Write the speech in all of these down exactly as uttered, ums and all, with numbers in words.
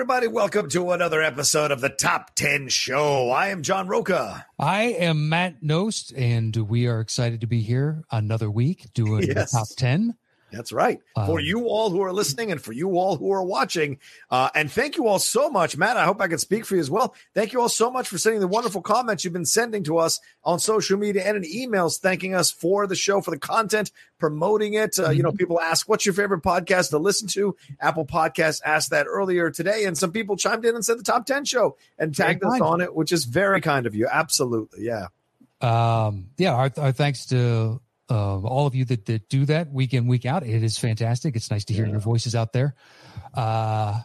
Everybody, welcome to another episode of the Top ten Show. I am John Rocha. I am Matt Nost, and we are excited to be here another week doing yes. the Top ten. That's right. Um, for you all who are listening and for you all who are watching. Uh, and thank you all so much, Matt. I hope I can speak for you as well. Thank you all so much for sending the wonderful comments you've been sending to us on social media and in emails, thanking us for the show, for the content, promoting it. Uh, you know, people ask, what's your favorite podcast to listen to? Apple Podcasts asked that earlier today. And some people chimed in and said the Top ten Show and tagged us on it, which is very kind of you. Absolutely. Yeah. Um, yeah. Our, our thanks to... Uh, all of you that, that do that week in, week out. It is fantastic. It's nice to hear yeah. your voices out there. Uh,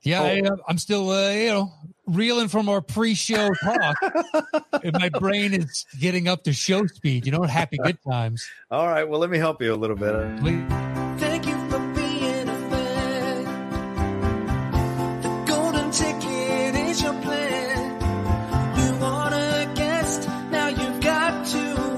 yeah, oh. I, I'm still, uh, you know, reeling from our pre-show talk. And my brain is getting up to show speed, you know, happy good times. All right. Well, let me help you a little bit. Please. Thank you for being a fan. The golden ticket is your plan. You want a guest. Now you've got to.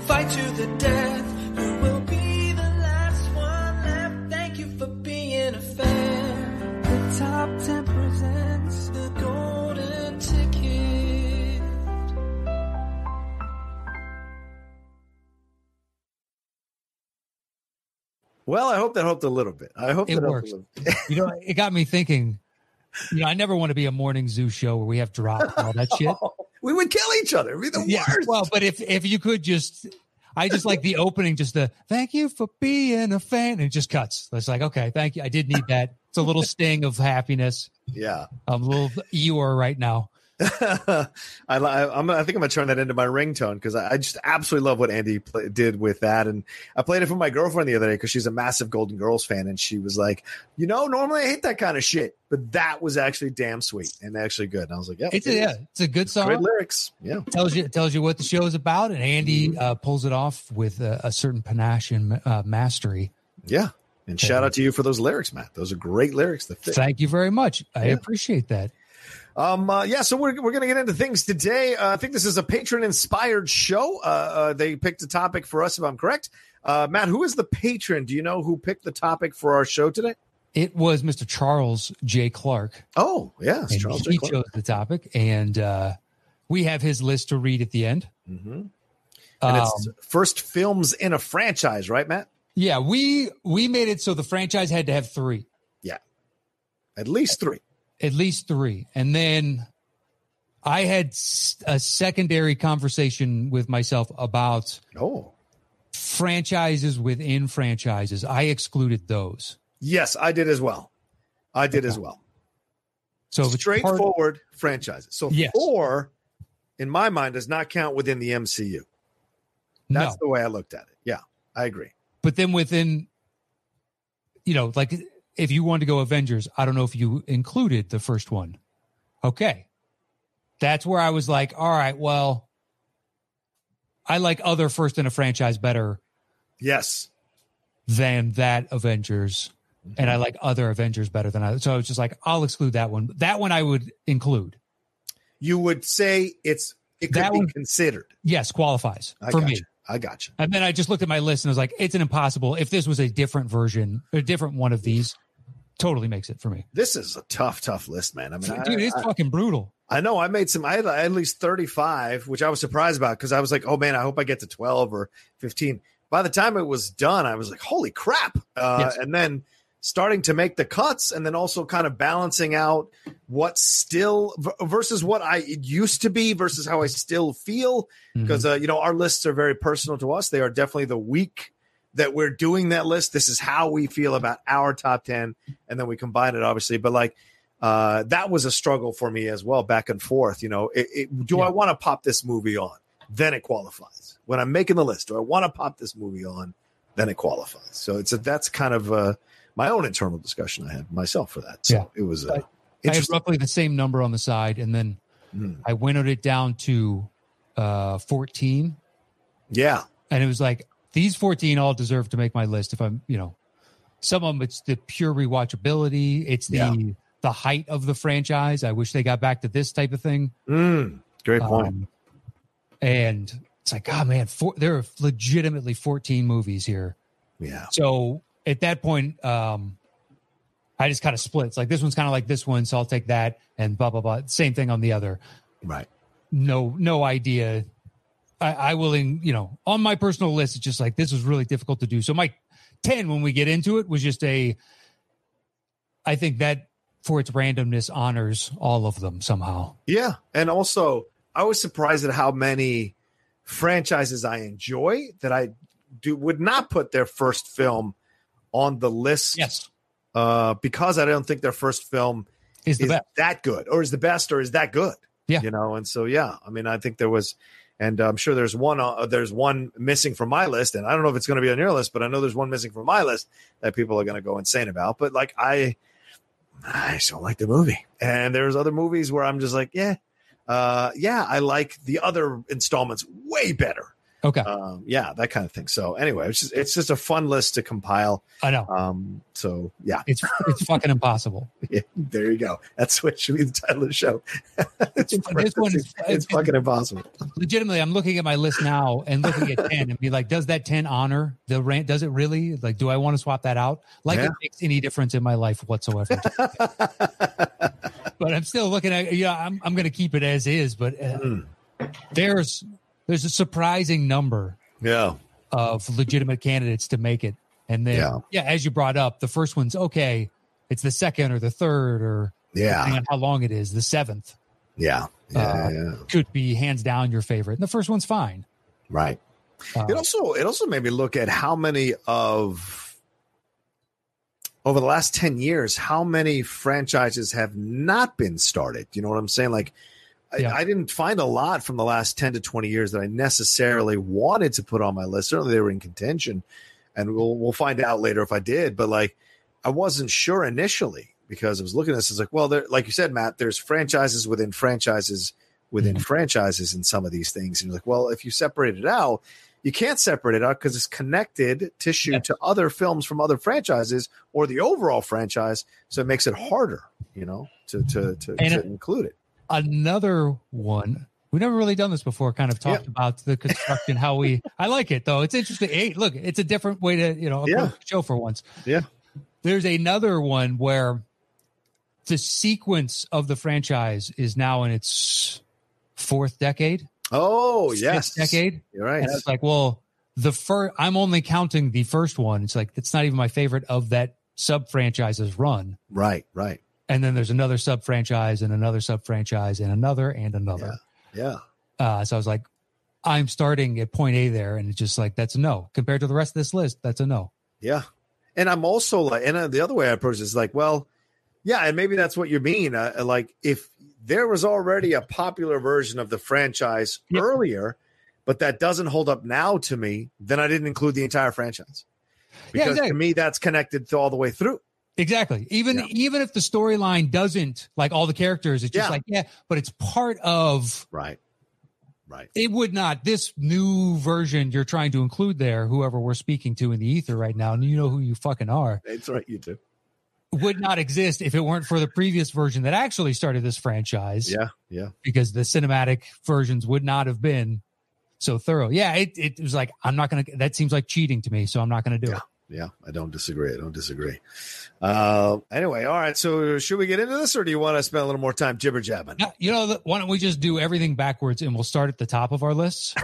Fight to the death. You will be the last one left. Thank you for being a fan. The Top ten presents the golden ticket. Well, I hope that helped a little bit. I hope it works. You know, it got me thinking. You know, I never want to be a morning zoo show where we have drops and all that shit. We would kill each other. It'd be the yeah, worst. Well, but if if you could just, I just like the opening, just the thank you for being a fan, and it just cuts. It's like, okay, thank you. I did need that. It's a little sting of happiness. Yeah, I'm a little Eeyore right now. I, I'm, I think I'm going to turn that into my ringtone because I, I just absolutely love what Andy play, did with that. And I played it for my girlfriend the other day because she's a massive Golden Girls fan. And she was like, you know, normally I hate that kind of shit, but that was actually damn sweet and actually good. And I was like, yeah, it's, it a, yeah, it's a good song. Great lyrics. Yeah. It tells you, it tells you what the show is about. And Andy uh, pulls it off with a, a certain panache and uh, mastery. Yeah. And so, shout out to you for those lyrics, Matt. Those are great lyrics. That fit. Thank you very much. I yeah. appreciate that. Um. Uh, yeah, so we're, we're going to get into things today. Uh, I think this is a patron-inspired show. Uh, uh, they picked a topic for us, if I'm correct. Uh, Matt, who is the patron? Do you know who picked the topic for our show today? It was Mister Charles J. Clark. Oh, yeah. Charles J. Clark. He chose the topic, and uh, we have his list to read at the end. Mm-hmm. And um, it's first films in a franchise, right, Matt? Yeah, we we made it so the franchise had to have three. Yeah, at least three. At least three. And then I had a secondary conversation with myself about oh. franchises within franchises. I excluded those. Yes, I did as well. I did okay. as well. So straightforward of- franchises. So yes. four, in my mind, does not count within the M C U. That's no. the way I looked at it. Yeah, I agree. But then within, you know, like... if you wanted to go Avengers, I don't know if you included the first one. Okay. That's where I was like, all right, well, I like other first in a franchise better. Yes. Than that Avengers. Mm-hmm. And I like other Avengers better than I. So I was just like, I'll exclude that one. That one I would include. You would say it's it could that be one, considered. Yes, qualifies I for me. You. I got you. And then I just looked at my list and I was like, it's an impossible. If this was a different version, a different one of these. Totally makes it for me. This is a tough, tough list, man. I mean, dude, I, it's I, fucking brutal. I know. I made some. I had at least thirty-five, which I was surprised about because I was like, "Oh man, I hope I get to twelve or fifteen." By the time it was done, I was like, "Holy crap!" Uh, yes. And then starting to make the cuts, and then also kind of balancing out what's still versus what I it used to be versus how I still feel because mm-hmm. uh, you know our lists are very personal to us. They are definitely the weak. that we're doing that list. This is how we feel about our top ten, and then we combine it, obviously. But like uh, that was a struggle for me as well, back and forth. You know, it, it, do yeah. I want to pop this movie on? Then it qualifies. When I'm making the list, do I want to pop this movie on? Then it qualifies. So it's a, that's kind of uh, my own internal discussion I had myself for that. So yeah. it was uh, I had roughly the same number on the side, and then mm. I winnowed it down to uh, fourteen. Yeah, and it was like these fourteen all deserve to make my list. If I'm, you know, some of them it's the pure rewatchability, it's the yeah. the height of the franchise. I wish they got back to this type of thing. Mm. Great point. Um, and it's like, oh man, four, there are legitimately fourteen movies here. Yeah. So at that point, um, I just kind of split. It's like, this one's kind of like this one, so I'll take that and blah, blah, blah. Same thing on the other. Right. No, no idea. I, I will, in, you know, on my personal list, it's just like, this was really difficult to do. So my ten, when we get into it, was just a, I think that for its randomness honors all of them somehow. Yeah. And also I was surprised at how many franchises I enjoy that I do would not put their first film on the list. Yes, uh, because I don't think their first film is, the is best. that good, or is the best, or is that good. Yeah, you know. And so, yeah, I mean, I think there was, and I'm sure there's one. Uh, there's one missing from my list, and I don't know if it's going to be on your list, but I know there's one missing from my list that people are going to go insane about. But like, I, I just don't like the movie, and there's other movies where I'm just like, yeah. Uh, yeah, I like the other installments way better. Okay. Um, yeah, that kind of thing. So anyway, it's just, it's just a fun list to compile. I know. Um, so yeah, it's it's fucking impossible. Yeah, there you go. That's what should be the title of the show. it's this perfect. one is it's, it's fucking impossible. Legitimately, I'm looking at my list now and looking at ten and be like, does that ten honor the rant? Does it really? Like, do I want to swap that out? Like, yeah. It makes any difference in my life whatsoever. But I'm still looking at, yeah, I'm I'm going to keep it as is, but uh, mm. there's there's a surprising number yeah. of legitimate candidates to make it. And then, yeah. yeah, as you brought up, the first one's okay. It's the second or the third or yeah. depending on how long it is, the seventh. Yeah. yeah, uh, yeah. Could be hands down your favorite. And the first one's fine. Right. Uh, it also it also made me look at how many of... over the last ten years, how many franchises have not been started? You know what I'm saying? Like, yeah. I, I didn't find a lot from the last ten to twenty years that I necessarily wanted to put on my list. Certainly they were in contention, and we'll we'll find out later if I did. But, like, I wasn't sure initially because I was looking at this. It's like, well, like you said, Matt, there's franchises within franchises within mm-hmm. franchises in some of these things. And you're like, well, if you separate it out, you can't separate it out because it's connected tissue yeah. to other films from other franchises or the overall franchise. So it makes it harder, you know, to to to, to include it. Another one. We've never really done this before. Kind of talked yeah. about the construction, how we – I like it, though. It's interesting. Hey, look, it's a different way to, you know, approach yeah. the show for once. Yeah. There's another one where the sequence of the franchise is now in its fourth decade. Oh, yes. Decade. You're right. And it's like, well, the first, I'm only counting the first one. It's like, it's not even my favorite of that sub franchise's run. Right, right. And then there's another sub franchise and another sub franchise and another and another. Yeah. yeah. Uh, so I was like, I'm starting at point A there. And it's just like, that's a no. Compared to the rest of this list, that's a no. Yeah. And I'm also like, and the other way I approach it is like, well, yeah, and maybe that's what you mean. Uh, like, if there was already a popular version of the franchise yep. earlier, but that doesn't hold up now to me, then I didn't include the entire franchise. Because yeah, exactly. to me, that's connected to all the way through. Exactly. Even yeah. even if the storyline doesn't, like all the characters, it's just yeah. like, yeah, but it's part of... Right, right. It would not. This new version you're trying to include there, whoever we're speaking to in the ether right now, and you know who you fucking are. That's right, you do. Would not exist if it weren't for the previous version that actually started this franchise. Yeah, yeah. Because the cinematic versions would not have been so thorough. Yeah, it, it was like, I'm not going to, that seems like cheating to me, so I'm not going to do yeah, it. Yeah, I don't disagree. I don't disagree. Uh, anyway, all right, so should we get into this, or do you want to spend a little more time jibber-jabbing? No, you know, why don't we just do everything backwards, and we'll start at the top of our lists,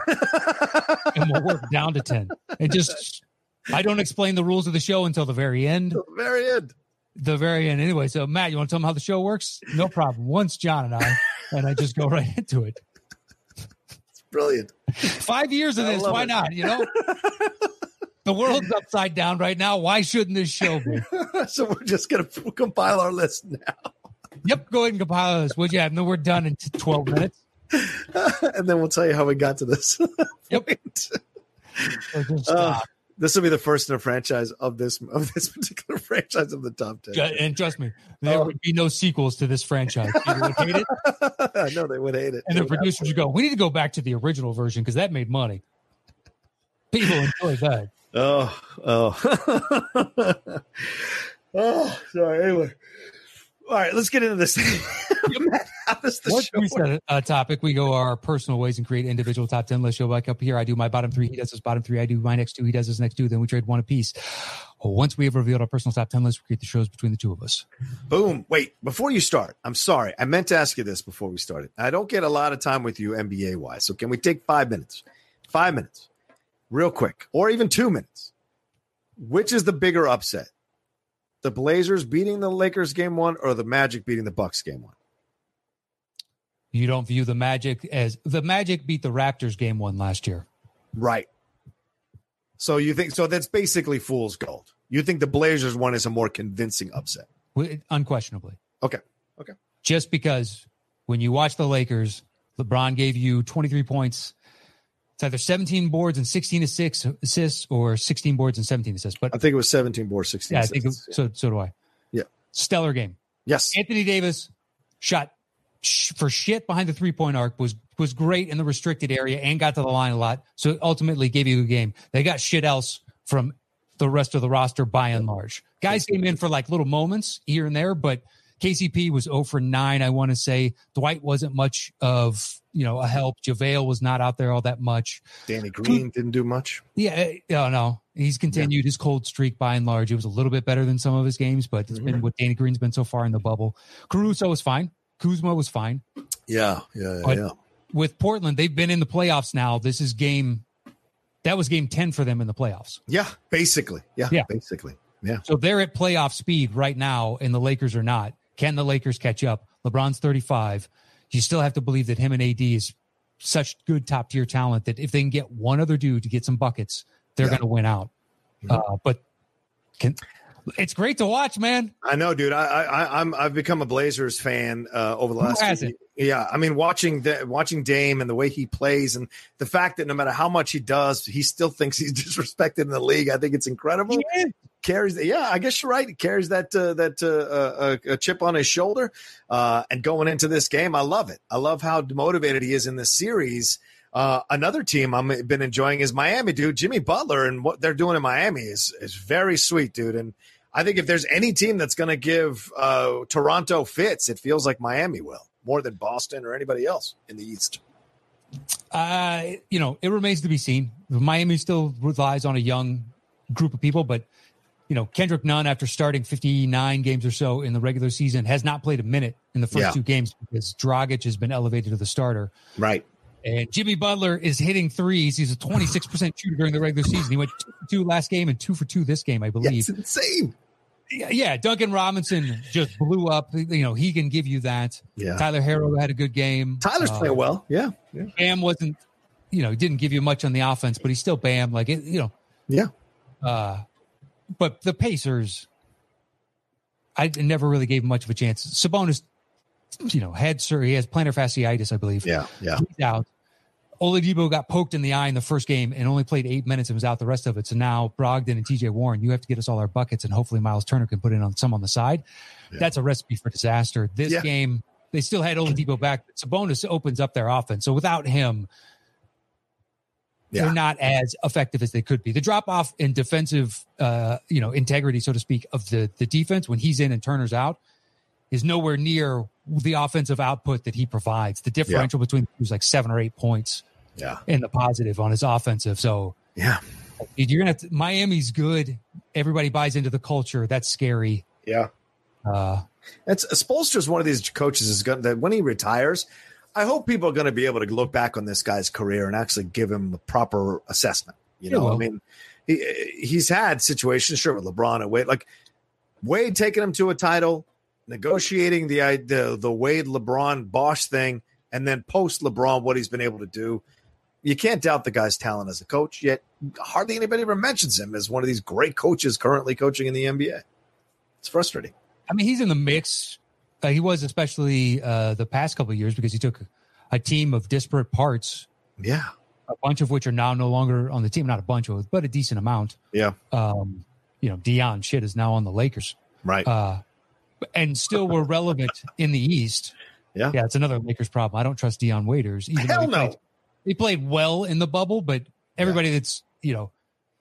and we'll work down to ten. And just, I don't explain the rules of the show until the very end. Until the very end. The very end. Anyway, so Matt, you want to tell them how the show works? No problem. Once John and I, and I just go right into it. It's brilliant. Five years of I this. Why it. Not? You know? The world's upside down right now. Why shouldn't this show be? So we're just going to compile our list now. Yep, go ahead and compile this, would you? And then we're done in twelve minutes. And then we'll tell you how we got to this. Yep. uh, this will be the first in a franchise of this of this particular franchise of the top ten. And trust me, there um, would be no sequels to this franchise. They would hate it. I know they would hate it. And the producers would go, we need to go back to the original version because that made money. People enjoy that. Oh, oh. Oh, sorry. Anyway. All right, let's get into this thing. Matt, how does the Once show we set a, a topic, we go our personal ways and create individual top ten. Let's show back up here. I do my bottom three. He does his bottom three. I do my next two. He does his next two. Then we trade one apiece. Once we have revealed our personal top ten list, we create the shows between the two of us. Boom. Wait, before you start, I'm sorry. I meant to ask you this before we started. I don't get a lot of time with you N B A-wise, so can we take five minutes? Five minutes. Real quick, or even two minutes. Which is the bigger upset? The Blazers beating the Lakers game one or the Magic beating the Bucks game one? You don't view the Magic as the Magic beat the Raptors game one last year. Right. So you think so that's basically fool's gold. You think the Blazers one is a more convincing upset? Unquestionably. Okay. Okay. Just because when you watch the Lakers, LeBron gave you twenty-three points. It's either seventeen boards and sixteen assists or sixteen boards and seventeen assists. But I think it was seventeen boards, sixteen yeah, assists. I think it, so, so do I. Yeah. Stellar game. Yes. Anthony Davis shot sh- for shit behind the three-point arc, was was great in the restricted area and got to the line a lot, so it ultimately gave you a game. They got shit else from the rest of the roster by and large. Guys came in for like little moments here and there, but K C P was zero for nine, I want to say. Dwight wasn't much of, you know, a help. JaVale was not out there all that much. Danny Green didn't do much. Yeah, no, no. He's continued yeah. his cold streak by and large. It was a little bit better than some of his games, but it's mm-hmm. been what Danny Green's been so far in the bubble. Caruso was fine. Kuzma was fine. Yeah, yeah, yeah. yeah. With Portland, they've been in the playoffs now. This is game – that was game ten for them in the playoffs. Yeah, basically. Yeah, yeah. basically. Yeah. So they're at playoff speed right now, and the Lakers are not. Can the Lakers catch up? LeBron's thirty-five. You still have to believe that him and A D is such good top-tier talent that if they can get one other dude to get some buckets, they're yeah. going to win out. Yeah. Uh, but can, it's great to watch, man. I know, dude. I, I, I'm I've become a Blazers fan uh, over the last. Who hasn't? Few, yeah, I mean, watching the, watching Dame and the way he plays, and the fact that no matter how much he does, he still thinks he's disrespected in the league. I think it's incredible. Yeah. Carries, yeah, I guess you're right. He carries that uh, that uh, uh, a chip on his shoulder, uh, and going into this game, I love it. I love how demotivated he is in this series. Uh, another team I've been enjoying is Miami, dude. Jimmy Butler and what they're doing in Miami is is very sweet, dude. And I think if there's any team that's going to give uh, Toronto fits, it feels like Miami will more than Boston or anybody else in the East. Uh, you know, it remains to be seen. Miami still relies on a young group of people, but. You know, Kendrick Nunn, after starting fifty-nine games or so in the regular season, has not played a minute in the first yeah. two games because Dragic has been elevated to the starter. Right. And Jimmy Butler is hitting threes. He's a twenty-six percent shooter during the regular season. He went two for two last game and two for two this game, I believe. It's insane. Yeah, yeah, Duncan Robinson just blew up. You know, he can give you that. Yeah. Tyler Herro had a good game. Tyler's uh, playing well. Yeah. yeah. Bam wasn't, you know, didn't give you much on the offense, but he's still Bam. Like, it, you know. Yeah. Uh But the Pacers, I never really gave much of a chance. Sabonis, you know, had surgery. He has plantar fasciitis, I believe. Yeah, yeah. He's out. Oladipo got poked in the eye in the first game and only played eight minutes and was out the rest of it. So now Brogdon and T J Warren, you have to get us all our buckets, and hopefully Miles Turner can put in on some on the side. Yeah. That's a recipe for disaster. This yeah. game, they still had Oladipo back. But Sabonis opens up their offense. So without him, Yeah. they're not as effective as they could be. The drop-off in defensive, uh, you know, integrity, so to speak, of the the defense when he's in and Turner's out is nowhere near the offensive output that he provides. The differential yeah. between was like seven or eight points yeah. in the positive on his offensive. So yeah, you're gonna have to, Miami's good. Everybody buys into the culture. That's scary. Yeah, uh, that's Spoelstra's one of these coaches is going that when he retires. I hope people are going to be able to look back on this guy's career and actually give him a proper assessment. You know, yeah. I mean, he, he's had situations, sure, with LeBron and Wade, like Wade taking him to a title, negotiating the the, the Wade LeBron Bosch thing, and then post LeBron what he's been able to do. You can't doubt the guy's talent as a coach. Yet hardly anybody ever mentions him as one of these great coaches currently coaching in the N B A. It's frustrating. I mean, he's in the mix. Uh, he was especially uh, the past couple of years because he took a team of disparate parts. Yeah. A bunch of which are now no longer on the team. Not a bunch of, but a decent amount. Yeah. Um, you know, Dion shit is now on the Lakers. Right. Uh, and still were relevant in the East. Yeah. Yeah, it's another Lakers problem. I don't trust Dion Waiters. Even Hell he no. Played, he played well in the bubble, but everybody yeah. that's, you know,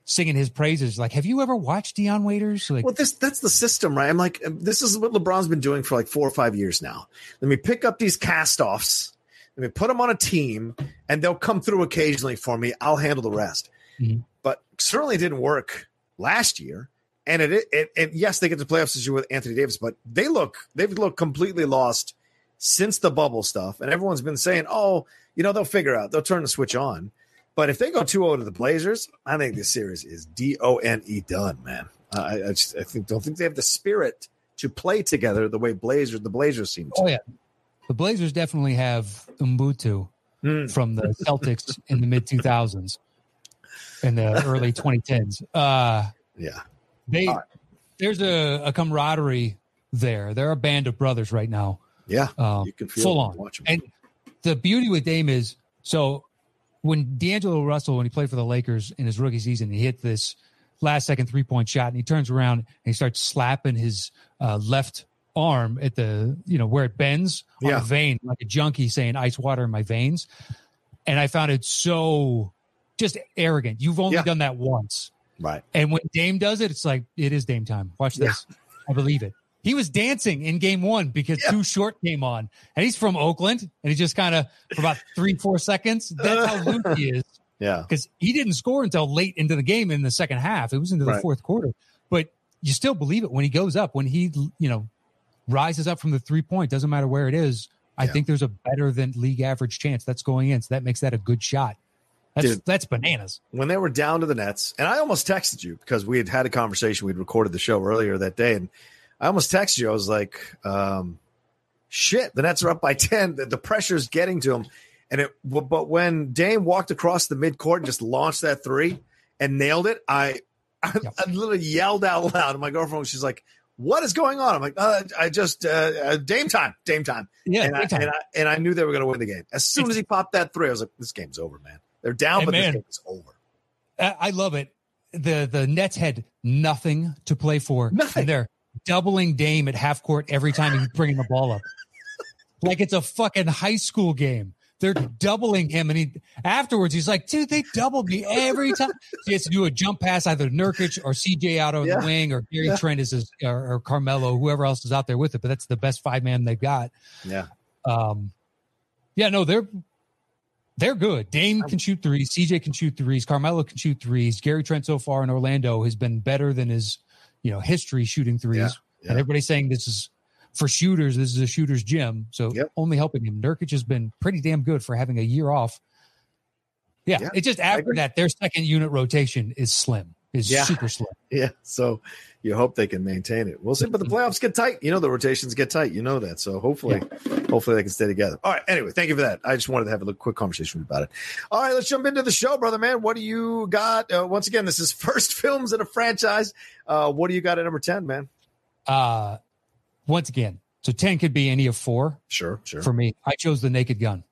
singing his praises, like, have you ever watched Dion Waiters? Like, well, this that's the system, right? I'm like, this is what LeBron's been doing for like four or five years now. Let me pick up these cast-offs. Let me put them on a team, and they'll come through occasionally for me. I'll handle the rest. Mm-hmm. But certainly didn't work last year. And it, it, and yes, they get to playoffs this year with Anthony Davis, but they look they've looked completely lost since the bubble stuff. And everyone's been saying, oh, you know, they'll figure out, they'll turn the switch on. But if they go two oh to the Blazers, I think this series is D O N E done, man. Uh, I, I, just, I think don't think they have the spirit to play together the way Blazers the Blazers seem to. Oh yeah, the Blazers definitely have Ubuntu mm. from the Celtics in the mid two thousands and the early twenty tens. Uh, yeah. They, right. There's a, a camaraderie there. They're a band of brothers right now. Yeah, um, you can feel full on. Watch them. And the beauty with Dame is, so when D'Angelo Russell, when he played for the Lakers in his rookie season, he hit this last-second three-point shot, and he turns around and he starts slapping his uh, left arm at the, you know, where it bends on yeah. a vein, like a junkie saying, ice water in my veins. And I found it so just arrogant. You've only yeah. done that once. Right. And when Dame does it, it's like, it is Dame time. Watch this. Yeah. I believe it. He was dancing in game one because yeah. Too Short came on. And he's from Oakland. And he just kind of, for about three, four seconds, that's how loose he is. Yeah. Because he didn't score until late into the game in the second half. It was into the right. fourth quarter. But you still believe it when he goes up, when he, you know, rises up from the three-point, doesn't matter where it is. I yeah. think there's a better than league average chance that's going in. So that makes that a good shot. That's, Dude, that's bananas. When they were down to the Nets, and I almost texted you because we had had a conversation. We'd recorded the show earlier that day, and I almost texted you. I was like, um, shit, the Nets are up by ten. The, the pressure's getting to them. And it, but when Dame walked across the midcourt and just launched that three and nailed it, I, I, yep. I literally yelled out loud. And my girlfriend, she's like, what is going on? I'm like, uh, I just, uh, Dame time, Dame time. Yeah, and, Dame I, time. And, I, and I knew they were going to win the game. As soon as he popped that three, I was like, this game's over, man. They're down, hey, but man, this game is over. I love it. The the Nets had nothing to play for. Nothing. And they're doubling Dame at half court every time he's bringing the ball up. Like it's a fucking high school game. They're doubling him. And he afterwards, he's like, dude, they doubled me every time. So he has to do a jump pass, either Nurkic or C J out of yeah. the wing, or Gary yeah. Trent is his, or, or Carmelo, whoever else is out there with it. But that's the best five-man they've got. Yeah. Um, yeah, no, they're – They're good. Dame can shoot threes. C J can shoot threes. Carmelo can shoot threes. Gary Trent so far in Orlando has been better than his, you know, history shooting threes. Yeah, yeah. And everybody's saying this is for shooters. This is a shooter's gym. So yep. only helping him. Nurkic has been pretty damn good for having a year off. Yeah, yeah, it's just after that, their second unit rotation is slim. Is yeah. super slim. Yeah, so you hope they can maintain it. We'll see, but the playoffs get tight. You know the rotations get tight. You know that. So hopefully, yeah. hopefully they can stay together. All right. Anyway, thank you for that. I just wanted to have a little quick conversation about it. All right, let's jump into the show, brother man. What do you got? Uh, once again, this is first films in a franchise. Uh, what do you got at number ten, man? Uh, once again, so ten could be any of four. Sure, sure. For me, I chose The Naked Gun.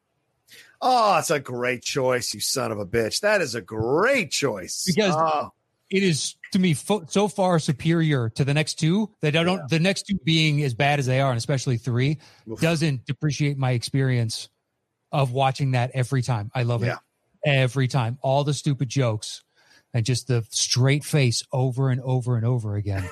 Oh, it's a great choice, you son of a bitch. That is a great choice because. Oh. It is, to me, fo- so far superior to the next two that I don't. Yeah. The next two being as bad as they are, and especially three, Oof. doesn't depreciate my experience of watching that every time. I love yeah. it every time. All the stupid jokes and just the straight face over and over and over again.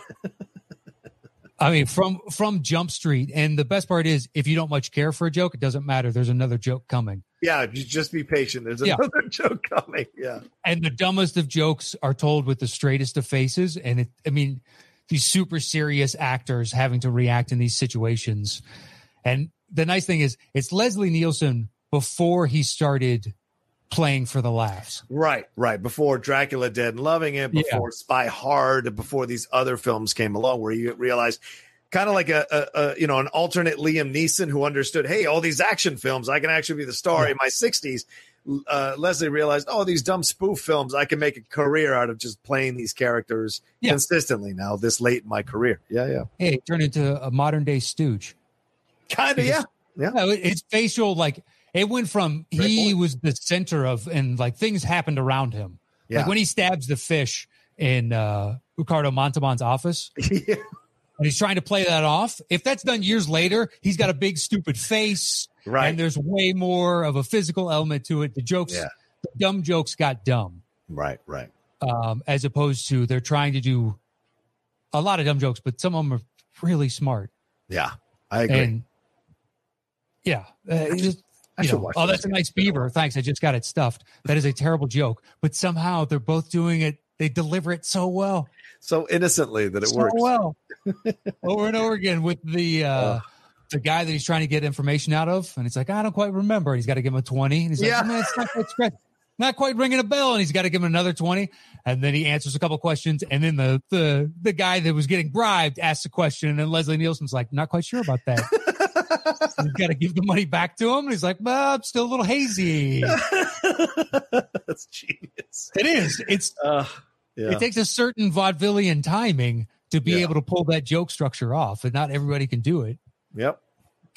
I mean, from from Jump Street, and the best part is, if you don't much care for a joke, it doesn't matter. There's another joke coming. Yeah, just be patient. There's another yeah. joke coming. Yeah, and the dumbest of jokes are told with the straightest of faces. And it, I mean, these super serious actors having to react in these situations. And the nice thing is, it's Leslie Nielsen before he started playing for the laughs. Right, right. Before Dracula Dead and Loving It, before yeah. Spy Hard, before these other films came along where you realized kind of like a, a, a, you know, an alternate Liam Neeson who understood, hey, all these action films, I can actually be the star yeah. in my sixties. uh, Leslie realized, oh, these dumb spoof films, I can make a career out of just playing these characters yeah. consistently now this late in my career. Yeah, yeah. Hey, turn into a modern-day Stooge. Kind of, yeah. yeah. yeah. His facial, like, it went from Great he point. was the center of, and, like, things happened around him. Yeah. Like, when he stabs the fish in uh, Ricardo Montalban's office. yeah. And he's trying to play that off. If that's done years later, he's got a big, stupid face. Right. And there's way more of a physical element to it. The jokes, yeah. the dumb jokes got dumb. Right, right. Um, as opposed to they're trying to do a lot of dumb jokes, but some of them are really smart. Yeah, I agree. And yeah. Uh, just, I should know, watch oh, that's a nice beaver. Thanks, I just got it stuffed. That is a terrible joke. But somehow they're both doing it. They deliver it so well. So innocently that it so works. So well. Over and over again with the uh, uh, the guy that he's trying to get information out of. And it's like, I don't quite remember. And he's got to give him a twenty. And he's yeah. like, man, it's not, it's great. Not quite ringing a bell. And he's got to give him another twenty. And then he answers a couple of questions. And then the, the, the guy that was getting bribed asks a question. And then Leslie Nielsen's like, not quite sure about that. So he's got to give the money back to him. And he's like, well, I'm still a little hazy. That's genius. It is. It's uh, yeah. It takes a certain vaudevillian timing to be yeah. able to pull that joke structure off, and not everybody can do it. Yep.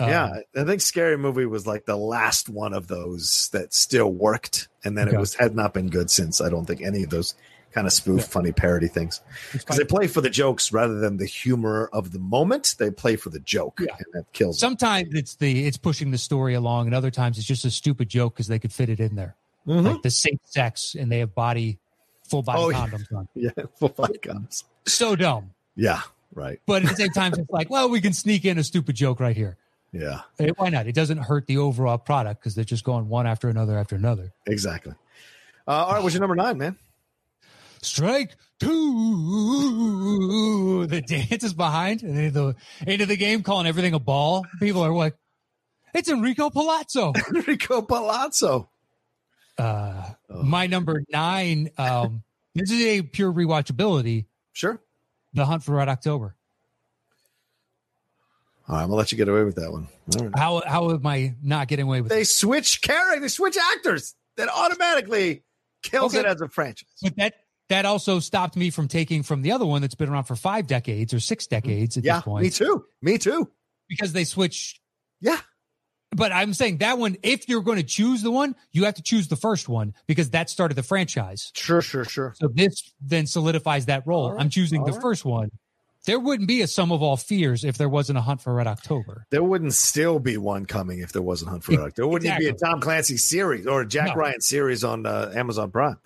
Um, yeah. I think Scary Movie was like the last one of those that still worked. And then okay. it was had not been good since. I don't think any of those kind of spoof, yeah. funny parody things. Because they play for the jokes rather than the humor of the moment. They play for the joke. Yeah. And that kills Sometimes them. it's the it's pushing the story along, and other times it's just a stupid joke because they could fit it in there. Mm-hmm. Like the same sex, and they have body full body oh, condoms yeah. on. Yeah, full body condoms. So dumb. Yeah, right. But at the same time, it's like, well, we can sneak in a stupid joke right here. Yeah. Hey, why not? It doesn't hurt the overall product because they're just going one after another after another. Exactly. Uh, all right, what's your number nine, man? Strike two. The dance is behind. And then the end of the game calling everything a ball. People are like, it's Enrico Palazzo. Enrico Palazzo. Uh, oh. My number nine, um, this is a pure rewatchability. Sure. The Hunt for Red October. All right, I'm going to let you get away with that one. Right. How how am I not getting away with it? They this? switch characters. They switch actors. That automatically kills okay. it as a franchise. But that, that also stopped me from taking from the other one that's been around for five decades or six decades at yeah, this point. Yeah, me too. Me too. Because they switch. Yeah. But I'm saying that one, if you're going to choose the one, you have to choose the first one because that started the franchise. Sure, sure, sure. So this then solidifies that role. Right, I'm choosing the right. first one. There wouldn't be a Sum of All Fears if there wasn't a Hunt for Red October. There wouldn't still be one coming if there wasn't Hunt for Red October. There wouldn't exactly. be a Tom Clancy series or a Jack no. Ryan series on uh, Amazon Prime.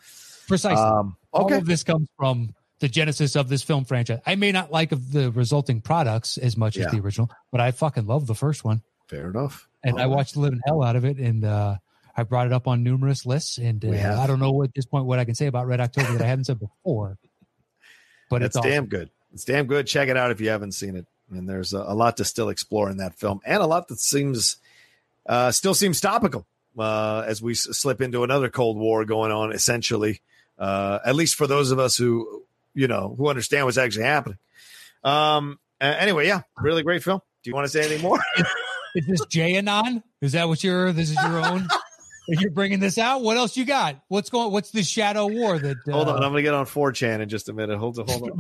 Precisely. Um, okay. All of this comes from the genesis of this film franchise. I may not like the resulting products as much yeah. as the original, but I fucking love the first one. Fair enough. And oh, I watched the living hell out of it, and uh, I brought it up on numerous lists. And uh, I don't know at this point what I can say about Red October that I haven't said before. But That's it's damn awesome. good. It's damn good. Check it out if you haven't seen it. And there's a, a lot to still explore in that film, and a lot that seems uh, still seems topical uh, as we s- slip into another Cold War going on. Essentially, uh, at least for those of us who you know who understand what's actually happening. Um. Uh, anyway, yeah, really great film. Do you want to say anything more? Is this J-Anon? Is that what you're, this is your own? You're bringing this out? What else you got? What's going, what's this shadow war that? Uh, hold on. I'm going to get on four chan in just a minute. Hold on. Hold on.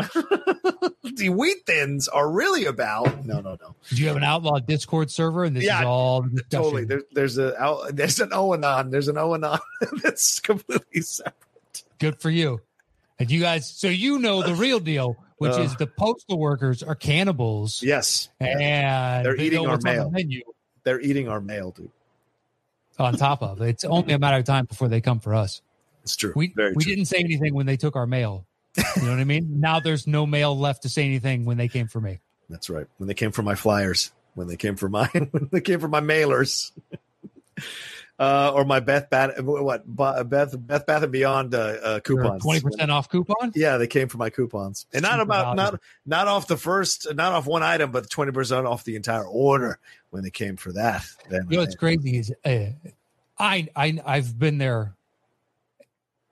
The Wheat Thins are really about. No, no, no. Do you have an outlaw Discord server? And this yeah, is all. Discussion. Totally. There, there's a, there's an O-Anon. There's an O-Anon that's completely separate. Good for you. And you guys, so you know the real deal, which uh, is the postal workers are cannibals. Yes. And they're they eating our mail. The they're eating our mail, dude. On top of it. It's only a matter of time before they come for us. It's true. We, Very we true. didn't say anything when they took our mail. You know what I mean? Now there's no mail left to say anything when they came for me. That's right. When they came for my flyers, when they came for my, when they came for my mailers. Uh, or my Beth Bath, what Beth Beth Bath and Beyond uh, uh, coupons, twenty percent off coupon. Yeah, they came for my coupons, and not about not not off the first, not off one item, but twenty percent off the entire order when they came for that. Then you know what's crazy is uh, I I I've been there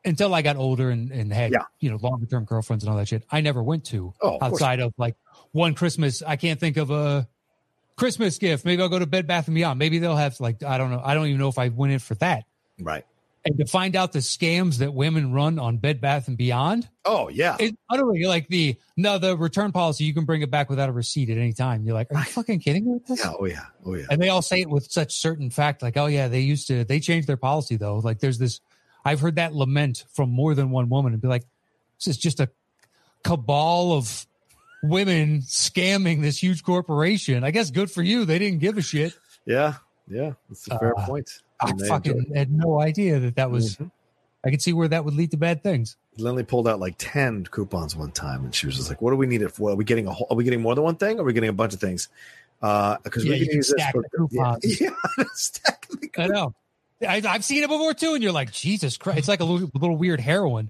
until I got older and and had yeah. you know longer term girlfriends and all that shit. I never went to oh, of outside course. of like one Christmas. I can't think of a. Christmas gift. Maybe I'll go to Bed Bath and Beyond. Maybe they'll have like I don't know. I don't even know if I went in for that. Right. And to find out the scams that women run on Bed Bath and Beyond. Oh, yeah. It's utterly like the, no, the return policy, you can bring it back without a receipt at any time. You're like, are you fucking kidding me with this? Yeah, oh, yeah. Oh, yeah. And they all say it with such certain fact, like, oh, yeah, they used to, they changed their policy, though. Like, there's this, I've heard that lament from more than one woman and be like, this is just a cabal of women scamming this huge corporation. I guess good for you. They didn't give a shit. Yeah. Yeah. That's a fair uh, point. I fucking had no idea that that was. Mm-hmm. I could see where that would lead to bad things. Lindley pulled out like ten coupons one time, and she was just like, "What do we need it for? Are we getting a? Whole, are we getting more than one thing? Or are we getting a bunch of things? Because uh, yeah, we can use this for coupons. Yeah, yeah stack the coupons. I know. I, I've seen it before too, and you're like, Jesus Christ! It's like a little, little weird heroin.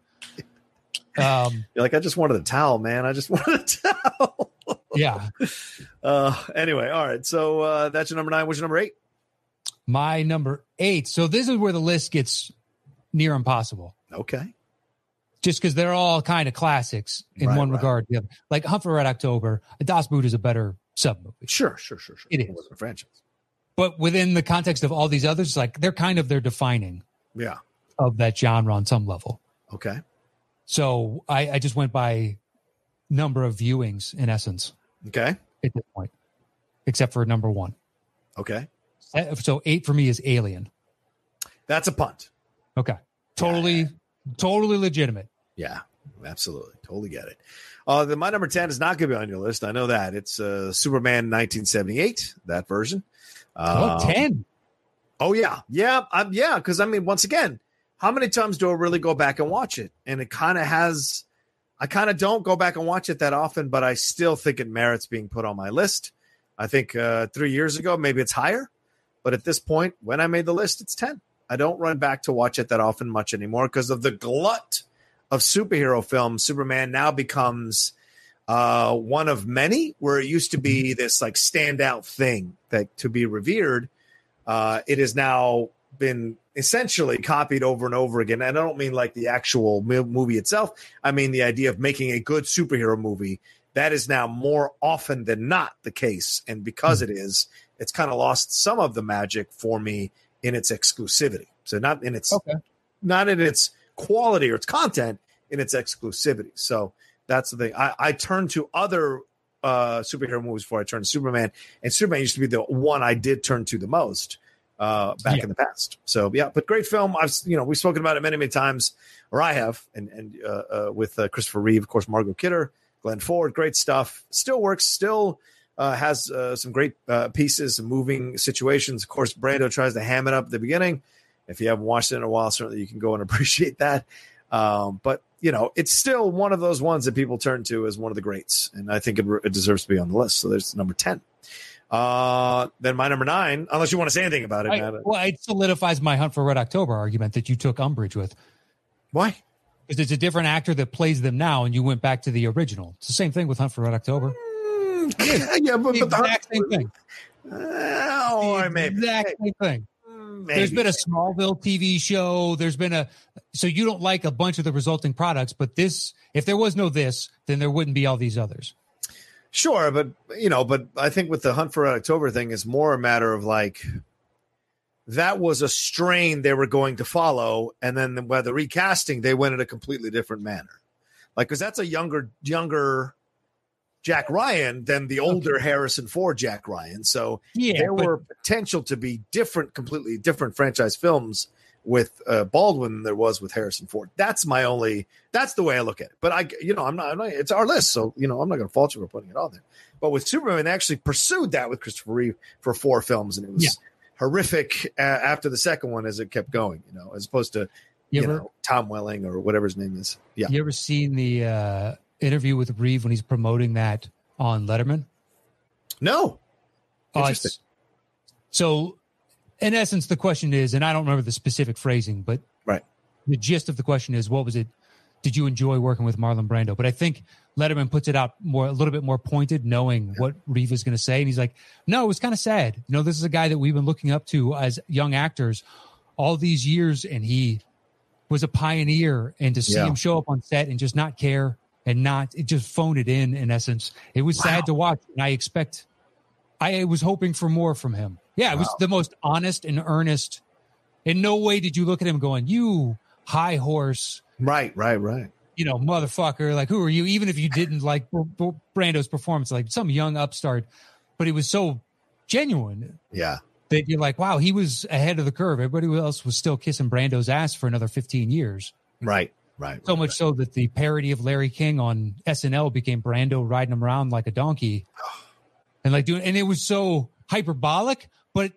Um, you're like, I just wanted a towel, man. I just wanted a towel. Yeah. Uh, anyway, all right. So uh, that's your number nine. What's your number eight? My number eight. So this is where the list gets near impossible. Okay. Just because they're all kind of classics in right, one right. regard. Yeah. Like Hunt for Red October, Das Boot is a better sub-movie. Sure, sure, sure, sure. It is. It wasn't a franchise. But within the context of all these others, like they're kind of their defining yeah. of that genre on some level. Okay. So I, I just went by number of viewings in essence. Okay. At this point. Except for number one. Okay. So eight for me is Alien. That's a punt. Okay. Totally, yeah. totally legitimate. Yeah, absolutely. Totally get it. Uh, then my number ten is not going to be on your list. I know that. It's uh, Superman nineteen seventy-eight, that version. Um, oh, ten. Oh, yeah. Yeah, um, yeah. Because, I mean, once again, how many times do I really go back and watch it? And it kind of has – I kind of don't go back and watch it that often, but I still think it merits being put on my list. I think uh, three years ago, maybe it's higher. But at this point, when I made the list, it's ten. I don't run back to watch it that often much anymore because of the glut of superhero films. Superman now becomes uh, one of many, where it used to be this like standout thing that to be revered. Uh, it has now been essentially copied over and over again. And I don't mean like the actual movie itself. I mean the idea of making a good superhero movie. That is now more often than not the case. And because it is, it's kind of lost some of the magic for me in its exclusivity. So not in its okay. not in its quality or its content, in its exclusivity. So that's the thing. I, I turned to other uh, superhero movies before I turned to Superman. And Superman used to be the one I did turn to the most uh, back yeah. in the past. So, yeah, but great film. I've you know, we've spoken about it many, many times, or I have, and, and uh, uh, with uh, Christopher Reeve, of course, Margot Kidder, Glenn Ford, great stuff. Still works, still uh, has uh, some great uh, pieces, moving situations. Of course, Brando tries to ham it up at the beginning. If you haven't watched it in a while, certainly you can go and appreciate that. Um, but, you know, it's still one of those ones that people turn to as one of the greats. And I think it, re- it deserves to be on the list. So there's number ten. Uh, then my number nine, unless you want to say anything about it. I, Matt. Well, it solidifies my Hunt for Red October argument that you took umbrage with. Why? Because it's a different actor that plays them now, and you went back to the original. It's the same thing with Hunt for Red October. Mm, yeah, yeah, but, but the exact same thing. Oh, uh, maybe exact same thing. Maybe. There's been a Smallville T V show. There's been a so you don't like a bunch of the resulting products, but this, if there was no this, then there wouldn't be all these others. Sure, but you know, but I think with the Hunt for Red October thing, it's more a matter of like. That was a strain they were going to follow, and then the, by the recasting, they went in a completely different manner. Like, because that's a younger, younger Jack Ryan than the older okay. Harrison Ford Jack Ryan. So yeah, there but- were potential to be different, completely different franchise films with uh, Baldwin than there was with Harrison Ford. That's my only. That's the way I look at it. But I, you know, I'm not. I'm not it's our list, so you know, I'm not going to fault you for putting it on there. But with Superman, they actually pursued that with Christopher Reeve for four films, and it was. Yeah. Horrific uh, after the second one as it kept going, you know, as opposed to you, you ever, know Tom Welling or whatever his name is. Yeah, you ever seen the uh, interview with Reeve when he's promoting that on Letterman? No. Uh, so, in essence, the question is, and I don't remember the specific phrasing, but right, the gist of the question is, what was it? Did you enjoy working with Marlon Brando? But I think Letterman puts it out more a little bit more pointed, knowing yeah. what Reeve is going to say. And he's like, no, it was kind of sad. You know, this is a guy that we've been looking up to as young actors all these years, and he was a pioneer. And to see yeah. him show up on set and just not care and not it just phone it in, in essence, it was wow. sad to watch. And I expect – I was hoping for more from him. Yeah, it wow. was the most honest and earnest In no way did you look at him going, you high horse. Right, right, right. You know, motherfucker, like, who are you? Even if you didn't like Brando's performance, like some young upstart, but it was so genuine. Yeah. That you're like, wow, he was ahead of the curve. Everybody else was still kissing Brando's ass for another fifteen years. Right, right. So right, much right. so that the parody of Larry King on S N L became Brando riding him around like a donkey. And like doing, and it was so hyperbolic, but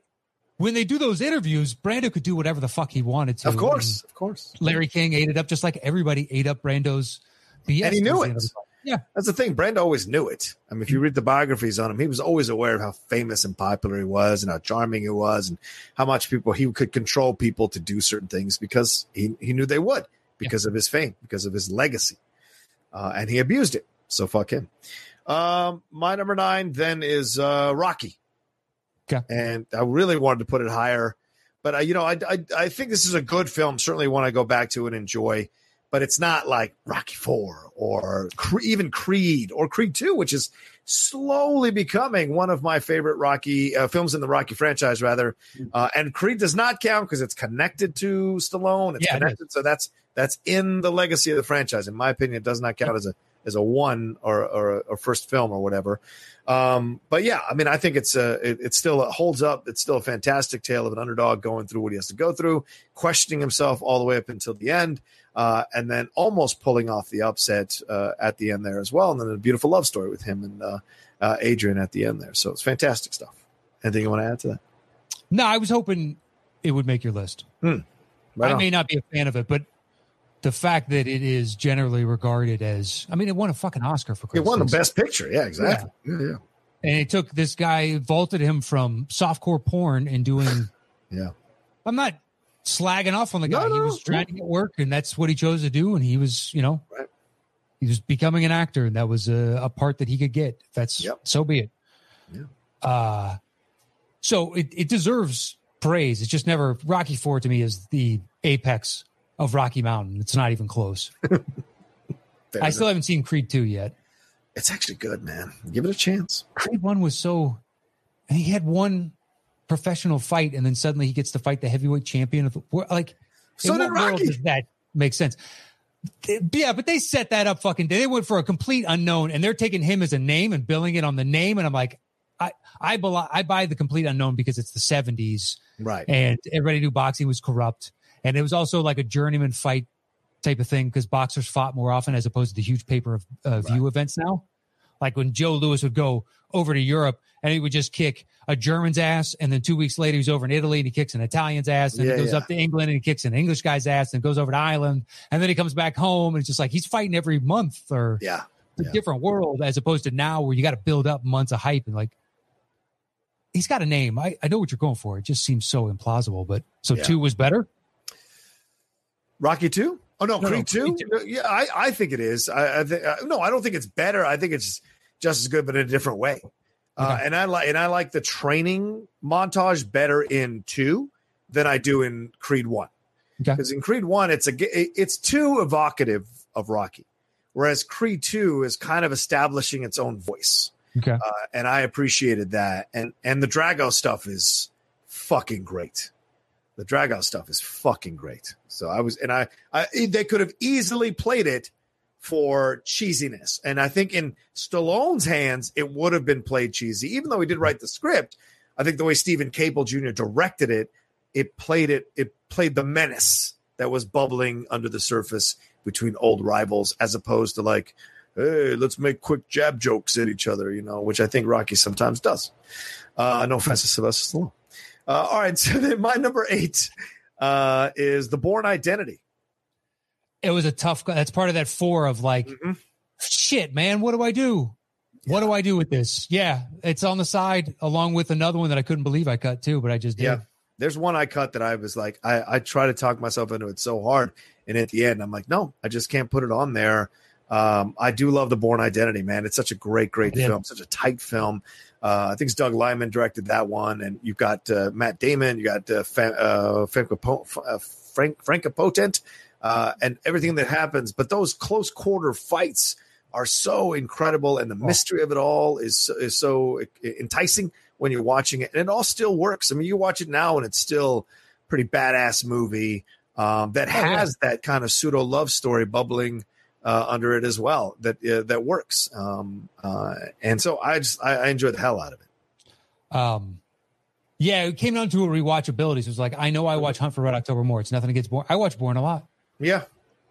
when they do those interviews, Brando could do whatever the fuck he wanted to. Of course, and of course. Larry King ate it up just like everybody ate up Brando's B S. And he knew it. Yeah. That's the thing. Brando always knew it. I mean, if you read the biographies on him, he was always aware of how famous and popular he was and how charming he was and how much people he could control people to do certain things because he, he knew they would because yeah. of his fame, because of his legacy. Uh, and he abused it. So fuck him. Um, my number nine then is uh, Rocky. Okay. And I really wanted to put it higher, but I, you know, I, I I think this is a good film. Certainly one I go back to and enjoy, but it's not like Rocky four or Cre- even Creed or Creed two, which is slowly becoming one of my favorite Rocky uh, films in the Rocky franchise, rather. Uh, and Creed does not count because it's connected to Stallone. It's yeah, connected, it so that's that's in the legacy of the franchise. In my opinion, it does not count as a as a one or, or or first film or whatever. Um, but yeah, I mean, I think it's a, it, it still it holds up. It's still a fantastic tale of an underdog going through what he has to go through, questioning himself all the way up until the end. Uh, and then almost pulling off the upset uh, at the end there as well. And then a beautiful love story with him and uh, uh, Adrian at the end there. So it's fantastic stuff. Anything you want to add to that? No, I was hoping it would make your list. Hmm. Right I on. May not be a fan of it, but the fact that it is generally regarded as, I mean, it won a fucking Oscar for Christmas. It won the best picture. Yeah, exactly. Yeah. Yeah, yeah. And it took this guy, vaulted him from softcore porn and doing. yeah. I'm not slagging off on the guy. No, no, he was trying no. to get work and that's what he chose to do. And he was, you know, right. he was becoming an actor and that was a, a part that he could get. That's yep. so be it. Yeah. Uh, so it, it deserves praise. It's just never, Rocky four to me is the apex of Rocky Mountain. It's not even close. I still haven't seen Creed two yet. It's actually good, man. Give it a chance. Creed one was so... And he had one professional fight, and then suddenly he gets to fight the heavyweight champion of the world. Like, so did Rocky. Does that make sense? They, yeah, but they set that up fucking... They went for a complete unknown, and they're taking him as a name and billing it on the name, and I'm like, I I, belo- I buy the complete unknown because it's the seventies. Right. And everybody knew boxing was corrupt. And it was also like a journeyman fight type of thing because boxers fought more often as opposed to the huge paper of uh, view right. events now. Like when Joe Louis would go over to Europe and he would just kick a German's ass. And then two weeks later, he's over in Italy and he kicks an Italian's ass. And yeah, he goes yeah. up to England and he kicks an English guy's ass and goes over to Ireland. And then he comes back home and it's just like he's fighting every month or yeah. a yeah. different world as opposed to now where you got to build up months of hype and like. He's got a name. I, I know what you're going for. It just seems so implausible. But so yeah. two was better. Rocky two? Oh no, no Creed two? No, yeah, I, I think it is. I, I think uh, no, I don't think it's better. I think it's just as good, but in a different way. Uh, okay. And I like and I like the training montage better in two than I do in Creed one. Because okay. in Creed one, it's a it's too evocative of Rocky, whereas Creed two is kind of establishing its own voice. Okay, uh, and I appreciated that. And and the Drago stuff is fucking great. The Drago stuff is fucking great. So I was, and I, I, they could have easily played it for cheesiness. And I think in Stallone's hands, it would have been played cheesy, even though he did write the script. I think the way Stephen Caple Junior directed it, it played it, it played the menace that was bubbling under the surface between old rivals, as opposed to like, hey, let's make quick jab jokes at each other, you know, which I think Rocky sometimes does. Uh, no offense to Sylvester Stallone. Uh, all right, so then my number eight uh, is The Bourne Identity. It was a tough – that's part of that four of like, mm-hmm. shit, man, what do I do? Yeah. What do I do with this? Yeah, it's on the side along with another one that I couldn't believe I cut too, but I just did. Yeah, there's one I cut that I was like – I I try to talk myself into it so hard, and at the end I'm like, no, I just can't put it on there. Um, I do love The Bourne Identity, man. It's such a great, great yeah. film, such a tight film. Uh, I think it's Doug Liman directed that one, and you've got uh, Matt Damon, you got uh, Fa- uh, Frank Francopotent, uh, and everything that happens. But those close quarter fights are so incredible, and the mystery of it all is is so enticing when you're watching it, and it all still works. I mean, you watch it now, and it's still pretty badass movie um, that has that kind of pseudo love story bubbling uh, under it as well. That uh, that works, um, uh, and so I just I, I enjoyed the hell out of it. Um, yeah, it came down to a rewatchability. So it's like I know I watch Hunt for Red October more. It's nothing against Bourne. I watch Bourne a lot. Yeah.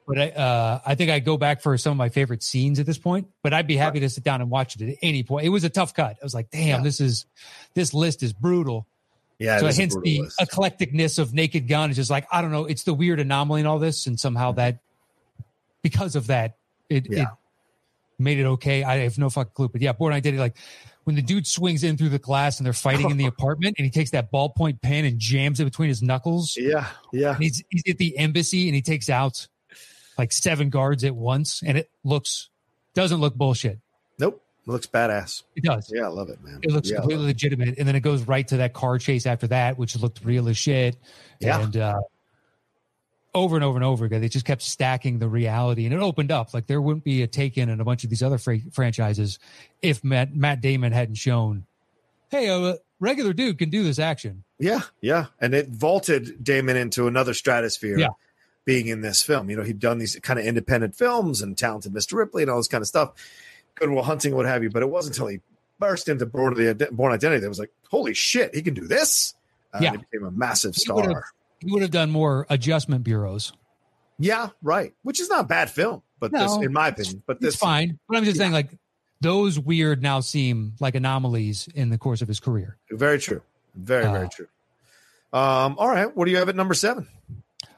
But I, uh, I think I go back for some of my favorite scenes at this point. But I'd be happy to sit down and watch it at any point. It was a tough cut. I was like, "Damn, yeah. this is this list is brutal." Yeah, so hence the list. Eclecticness of Naked Gun is just like I don't know. It's the weird anomaly in all this, and somehow that because of that, it, yeah. it made it okay. I have no fucking clue, but yeah, Bourne, I did it like when the dude swings in through the glass and they're fighting in the apartment, and he takes that ballpoint pen and jams it between his knuckles. Yeah, yeah. And he's, he's at the embassy, and he takes out like seven guards at once, and it looks doesn't look bullshit. Nope. It looks badass. It does. Yeah, I love it, man. It looks yeah, completely legitimate. It. And then it goes right to that car chase after that, which looked real as shit. Yeah. And uh, over and over and over again, they just kept stacking the reality, and it opened up. Like there wouldn't be a Taken and a bunch of these other fra- franchises if Matt, Matt Damon hadn't shown, hey, a regular dude can do this action. Yeah, yeah. And it vaulted Damon into another stratosphere. Yeah. Being in this film, you know, he'd done these kind of independent films and Talented Mister Ripley and all this kind of stuff, Goodwill Hunting, what have you. But it wasn't until he burst into Born Identity that was like, holy shit, he can do this. Uh, yeah. And he became a massive star. He would, have, he would have done more Adjustment Bureaus. Yeah, right. Which is not a bad film, but no, this, in my opinion, but this it's fine. But I'm just yeah. saying, like, those weird now seem like anomalies in the course of his career. Very true. Very, uh, very true. Um, all right. What do you have at number seven?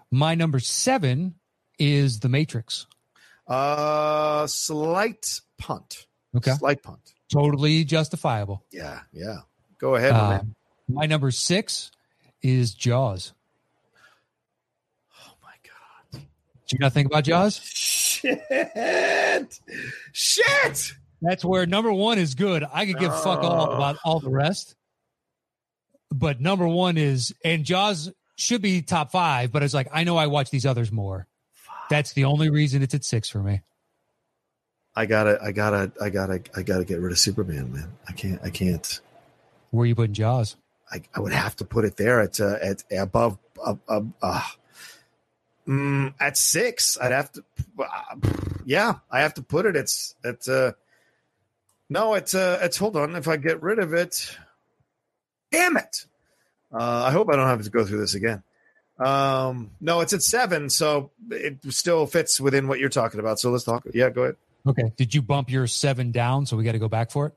My number seven is The Matrix. Uh, slight punt. Okay. Slight punt. Totally justifiable. Yeah, yeah. Go ahead, uh, man. My number six is Jaws. Oh, my God. Did you not think about Jaws? Shit. Shit. That's where number one is good. I could give a oh. fuck all about all the rest. But number one is, and Jaws should be top five, but it's like, I know I watch these others more. That's the only reason it's at six for me. I gotta, I gotta, I gotta, I gotta get rid of Superman, man. I can't, I can't. Where are you putting Jaws? I, I would have to put it there at, uh, at above, uh, uh, uh, um, at six. I'd have to, uh, yeah, I have to put it. It's, it's, uh, no, it's, uh, it's, hold on. If I get rid of it, damn it. Uh, I hope I don't have to go through this again. Um, no, it's at seven, so it still fits within what you're talking about. So let's talk. Yeah, go ahead. Okay. Did you bump your seven down, so we got to go back for it?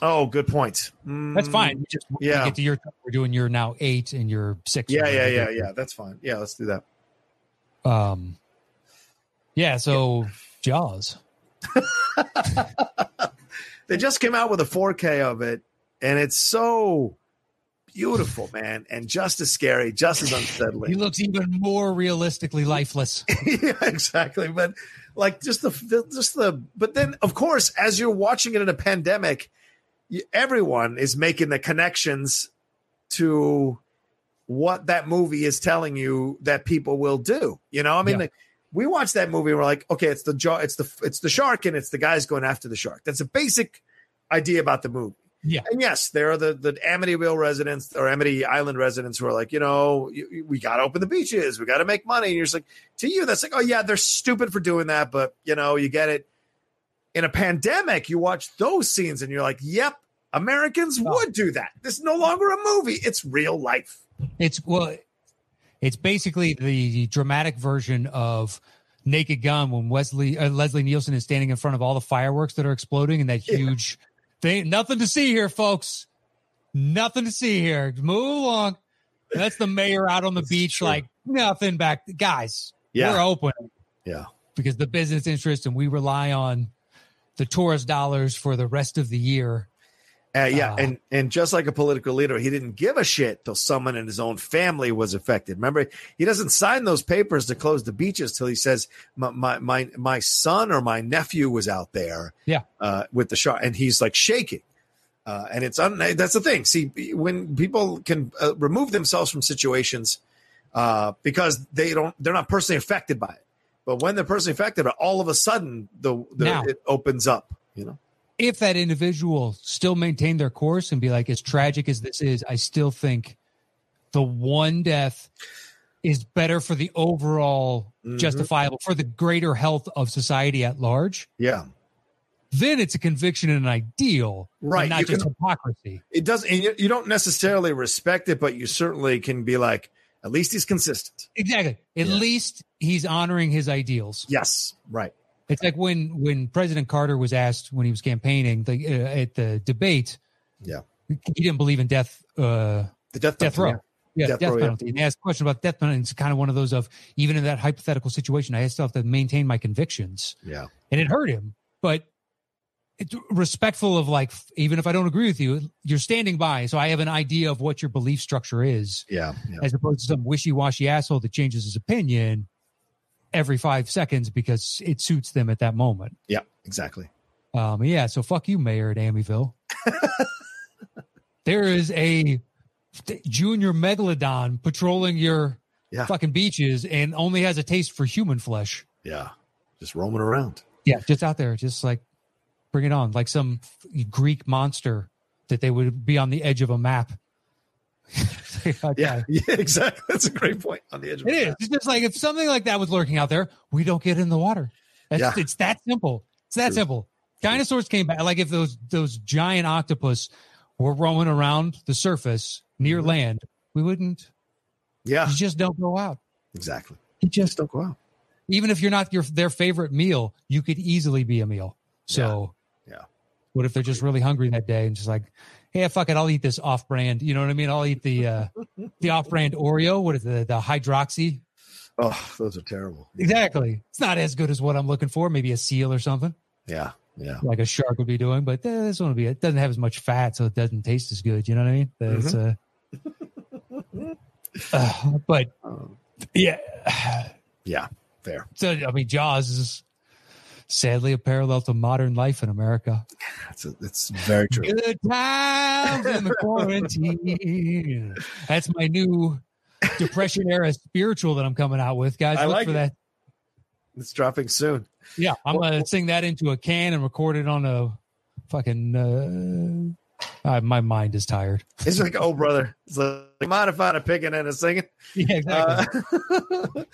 Oh, good point. Mm, that's fine. We just, yeah. Get to your, we're doing your now eight and your six. Yeah, yeah, yeah, yeah. That's fine. Yeah, let's do that. Um. Yeah, so yeah. Jaws. They just came out with a four K of it, and it's so beautiful, man, and just as scary, just as unsettling. He looks even more realistically lifeless. Yeah, exactly. But like, just the, the, just the. But then, of course, as you're watching it in a pandemic, you, everyone is making the connections to what that movie is telling you that people will do. You know, I mean, yeah. like, we watch that movie, and we're like, okay, it's the jar, it's the it's the shark, and it's the guys going after the shark. That's a basic idea about the movie. Yeah. And yes, there are the, the Amityville residents or Amity Island residents who are like, you know, you, we got to open the beaches. We got to make money. And you're just like, to you, that's like, oh, yeah, they're stupid for doing that. But, you know, you get it. In a pandemic, you watch those scenes and you're like, yep, Americans oh. would do that. This is no longer a movie. It's real life. It's well, it's basically the dramatic version of Naked Gun when Wesley uh, Leslie Nielsen is standing in front of all the fireworks that are exploding and that huge yeah. – They, nothing to see here, folks. Nothing to see here. Move along. And that's the mayor out on the beach, true. Like nothing back. Guys, yeah. we're open. Yeah. Because the business interest, and we rely on the tourist dollars for the rest of the year. Uh, yeah. Uh, and and just like a political leader, he didn't give a shit till someone in his own family was affected. Remember, he doesn't sign those papers to close the beaches till he says, my my my, my son or my nephew was out there yeah. uh, with the shark. And he's like shaking. Uh, and it's un- that's the thing. See, when people can uh, remove themselves from situations uh, because they don't they're not personally affected by it. But when they're personally affected, all of a sudden, the, the now, it opens up, you know. If that individual still maintained their course and be like, as tragic as this is, I still think the one death is better for the overall mm-hmm. justifiable, for the greater health of society at large. Yeah. Then it's a conviction and an ideal, right? Not you just can, hypocrisy. It doesn't, and you, you don't necessarily respect it, but you certainly can be like, at least he's consistent. Exactly. At yeah. least he's honoring his ideals. Yes. Right. It's like when, when President Carter was asked when he was campaigning the, uh, at the debate, yeah, he didn't believe in death, uh, the death, death row. Yeah, death, death row, penalty. Yeah. And they asked a question about death penalty. It's kind of one of those of, even in that hypothetical situation, I still have to maintain my convictions. Yeah. And it hurt him, but it's respectful of like, even if I don't agree with you, you're standing by. So I have an idea of what your belief structure is. Yeah. yeah. As opposed to some wishy-washy asshole that changes his opinion every five seconds because it suits them at that moment. Yeah, exactly. Um, yeah. So fuck you, Mayor at Amityville. There is a junior megalodon patrolling your yeah. fucking beaches and only has a taste for human flesh. Yeah. Just roaming around. Yeah. Just out there. Just like, bring it on. Like some Greek monster that they would be on the edge of a map. Okay. Yeah. Yeah, exactly. That's a great point. On the edge of it a is. Map. It's just like, if something like that was lurking out there, we don't get in the water. That's, yeah. It's that simple. It's that True. simple. Dinosaurs came back. Like if those, those giant octopus were roaming around the surface near mm-hmm. land, we wouldn't. Yeah. You just don't go out. Exactly. You just don't go out. Even if you're not your their favorite meal, you could easily be a meal. So yeah. yeah. What if they're just really hungry that day and just like, hey, fuck it, I'll eat this off-brand. You know what I mean? I'll eat the uh, the off-brand Oreo. What is the the hydroxy? Oh, those are terrible. Exactly. It's not as good as what I'm looking for. Maybe a seal or something. Yeah. Yeah. Like a shark would be doing, but this one would be, it doesn't have as much fat, so it doesn't taste as good. You know what I mean? It's, mm-hmm. uh, uh, but um, yeah. Yeah. Fair. So, I mean, Jaws is sadly a parallel to modern life in America. That's, a, that's very true. Good times in the quarantine. That's my new Depression era spiritual that I'm coming out with, guys. I Look like for it. that. It's dropping soon. Yeah, I'm well, going to sing that into a can and record it on a fucking... Uh, uh, my mind is tired. It's like, oh, brother. It's like, modified a picking and a singing. Yeah, exactly. Uh, all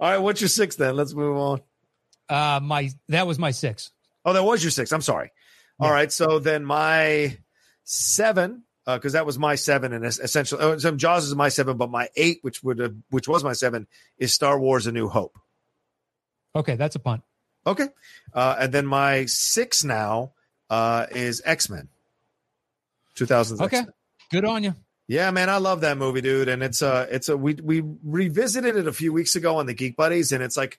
right, what's your six then? Let's move on. Uh, my That was my six. Oh, that was your six. I'm sorry. Yeah. All right, so then my seven, because uh, that was my seven, and essentially, oh, so Jaws is my seven, but my eight, which would uh, which was my seven, is Star Wars: A New Hope. Okay, that's a punt. Okay. Uh, and then my six now uh, is X-Men. two thousands Okay. X-Men. Good on you. Yeah, man, I love that movie, dude. And it's uh it's a we we revisited it a few weeks ago on the Geek Buddies, and it's like,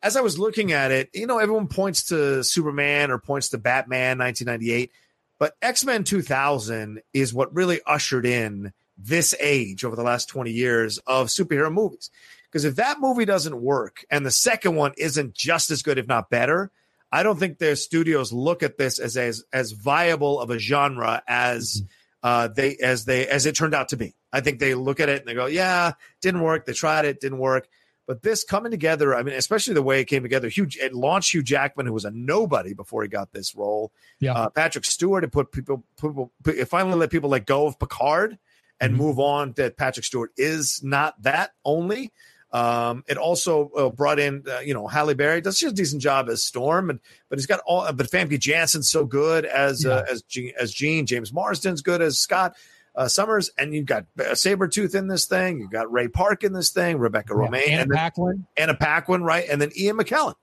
as I was looking at it, you know, everyone points to Superman or points to Batman nineteen ninety-eight, but X-Men two thousand is what really ushered in this age over the last twenty years of superhero movies. Because if that movie doesn't work and the second one isn't just as good, if not better, I don't think their studios look at this as as, as viable of a genre as uh, they as they as it turned out to be. I think they look at it and they go, yeah, didn't work. They tried it, didn't work. But this coming together, I mean, especially the way it came together, Hugh, it launched Hugh Jackman, who was a nobody before he got this role. Yeah. Uh, Patrick Stewart, it put people, people it finally let people let go of Picard and mm-hmm. move on that Patrick Stewart is not that only. Um, it also uh, brought in, uh, you know, Halle Berry does a decent job as Storm, and but he's got all. But Famke Janssen's so good as yeah. uh, as Jean, as Jean. James Marsden's good as Scott uh, Summers, and you've got uh, Sabretooth in this thing. You've got Ray Park in this thing. Rebecca yeah. Romaine, Anna and then, Paquin, Anna Paquin, right? And then Ian McKellen,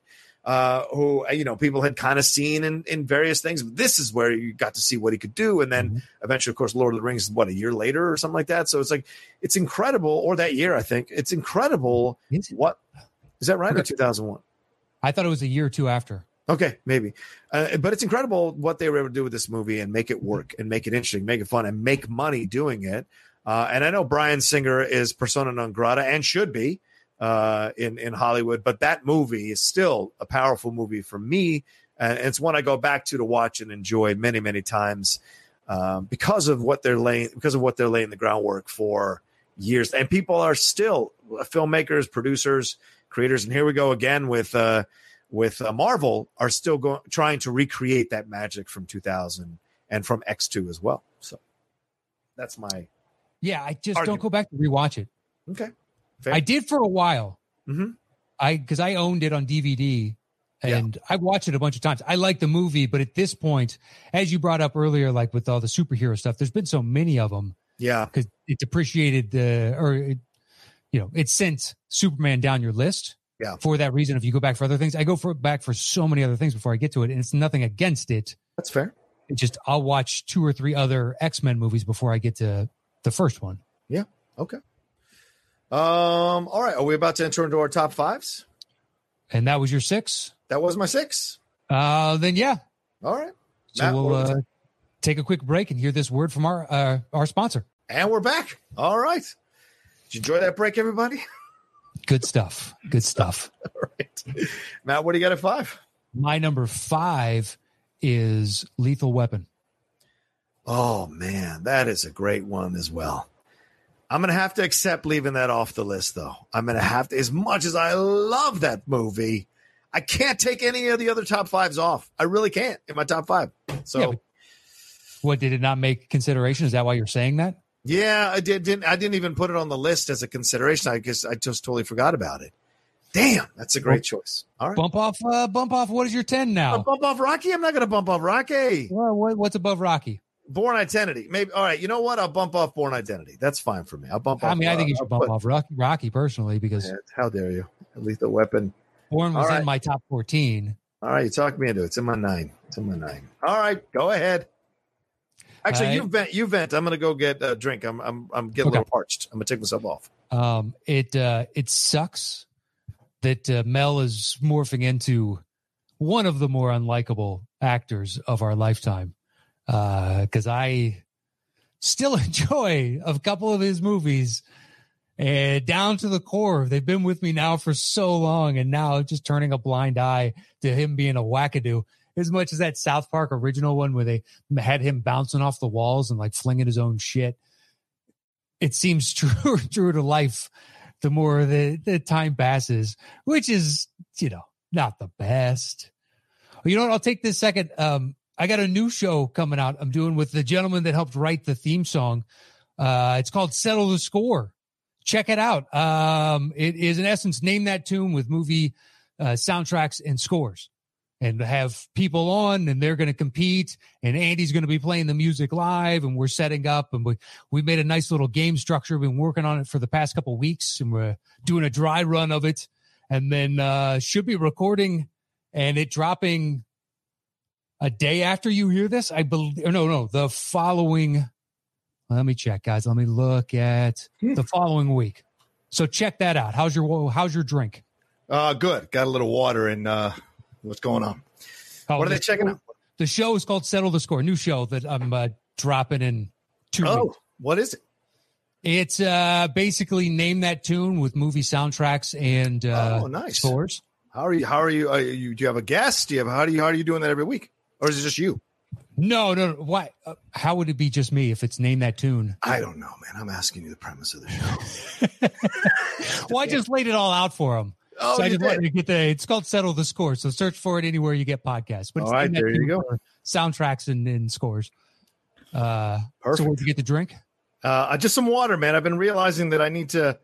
uh, who you know people had kind of seen in in various things. But this is where you got to see what he could do, and then mm-hmm. eventually, of course, Lord of the Rings. What, a year later or something like that? So it's like, it's incredible, or that year, I think. It's incredible. Is it? What is that, right? Okay. Or two thousand one? I thought it was a year or two after. Okay, maybe. Uh, but it's incredible what they were able to do with this movie and make it work and make it interesting, make it fun, and make money doing it. Uh, and I know Bryan Singer is persona non grata and should be uh, in, in Hollywood, but that movie is still a powerful movie for me. And it's one I go back to to watch and enjoy many, many times um, because of what they're laying, because of what they're laying the groundwork for years. And people are still filmmakers, producers, creators, and here we go again with uh with uh, Marvel are still going trying to recreate that magic from two thousand and from X two as well. So that's my Yeah, I just Argue. don't go back to rewatch it. Okay. Fair. I did for a while. Mm-hmm. I because I owned it on D V D, and yeah. I watched it a bunch of times. I like the movie, but at this point, as you brought up earlier, like with all the superhero stuff, there's been so many of them. Yeah, because it depreciated the or it, you know it sent Superman down your list. Yeah, for that reason, if you go back for other things, I go for back for so many other things before I get to it, and it's nothing against it. That's fair. It just I'll watch two or three other X-Men movies before I get to the first one. Yeah. Okay. Um, all right. Are we about to enter into our top fives? And that was your six? That was my six. Uh, then, yeah. All right. So Matt, we'll uh, take a quick break and hear this word from our, uh, our sponsor. And we're back. All right. Did you enjoy that break, everybody? Good stuff. Good stuff. All right. Matt, what do you got at five? My number five is Lethal Weapon. Oh, man. That is a great one as well. I'm going to have to accept leaving that off the list, though. I'm going to have to. As much as I love that movie, I can't take any of the other top fives off. I really can't in my top five. So, yeah, what did it not make consideration? Is that why you're saying that? Yeah, I did, didn't. I didn't even put it on the list as a consideration. I guess I just totally forgot about it. Damn, that's a great choice. All right, bump off. Uh, bump off. What is your ten now? Uh, bump off Rocky. I'm not going to bump off Rocky. Well, what, what's above Rocky? Born Identity, maybe. All right, you know what? I'll bump off Born Identity. That's fine for me. I'll bump off. I mean, I think you should bump off Rocky, Rocky personally, because yeah, how dare you? Lethal Weapon. Born was in my top fourteen. All right, you talked me into it. It's in my nine. It's in my nine. All right, go ahead. Actually, you vent. You vent. I'm gonna go get a drink. I'm I'm I'm getting a little parched. I'm gonna take myself off. Um, it uh, it sucks that uh, Mel is morphing into one of the more unlikable actors of our lifetime. Uh, because I still enjoy a couple of his movies, and down to the core, they've been with me now for so long, and now just turning a blind eye to him being a wackadoo. As much as that South Park original one where they had him bouncing off the walls and like flinging his own shit, it seems truer truer to life the more the, the time passes, which is, you know, not the best. You know what? I'll take this second. Um, I got a new show coming out I'm doing with the gentleman that helped write the theme song. Uh, it's called Settle the Score. Check it out. Um, it is, in essence, Name That Tune with movie uh, soundtracks and scores. And have people on, and they're going to compete, and Andy's going to be playing the music live, and we're setting up, and we we made a nice little game structure. We've been working on it for the past couple of weeks, and we're doing a dry run of it, and then uh, should be recording and it dropping a day after you hear this, I believe. No, no, the following. Let me check, guys. Let me look at the following week. So check that out. How's your How's your drink? Uh, good. Got a little water and uh, what's going on? Oh, what are the, they checking out? The show is called Settle the Score. New show that I'm uh, dropping in two. Oh, weeks. What is it? It's uh, basically Name That Tune with movie soundtracks and uh, oh, nice scores. How are you? How are you? Are you? Do you have a guest? Do you have? How do you? How are you doing that every week? Or is it just you? No, no. no. Why? Uh, how would it be just me if it's Name That Tune? I don't know, man. I'm asking you the premise of the show. Well, I just laid it all out for him. Oh, so I you just did. wanted to get the. It's called Settle the Score. So search for it anywhere you get podcasts. But all it's right, there you go. Soundtracks and, and scores. Uh, Perfect. So where'd you get the drink? Uh, just some water, man. I've been realizing that I need to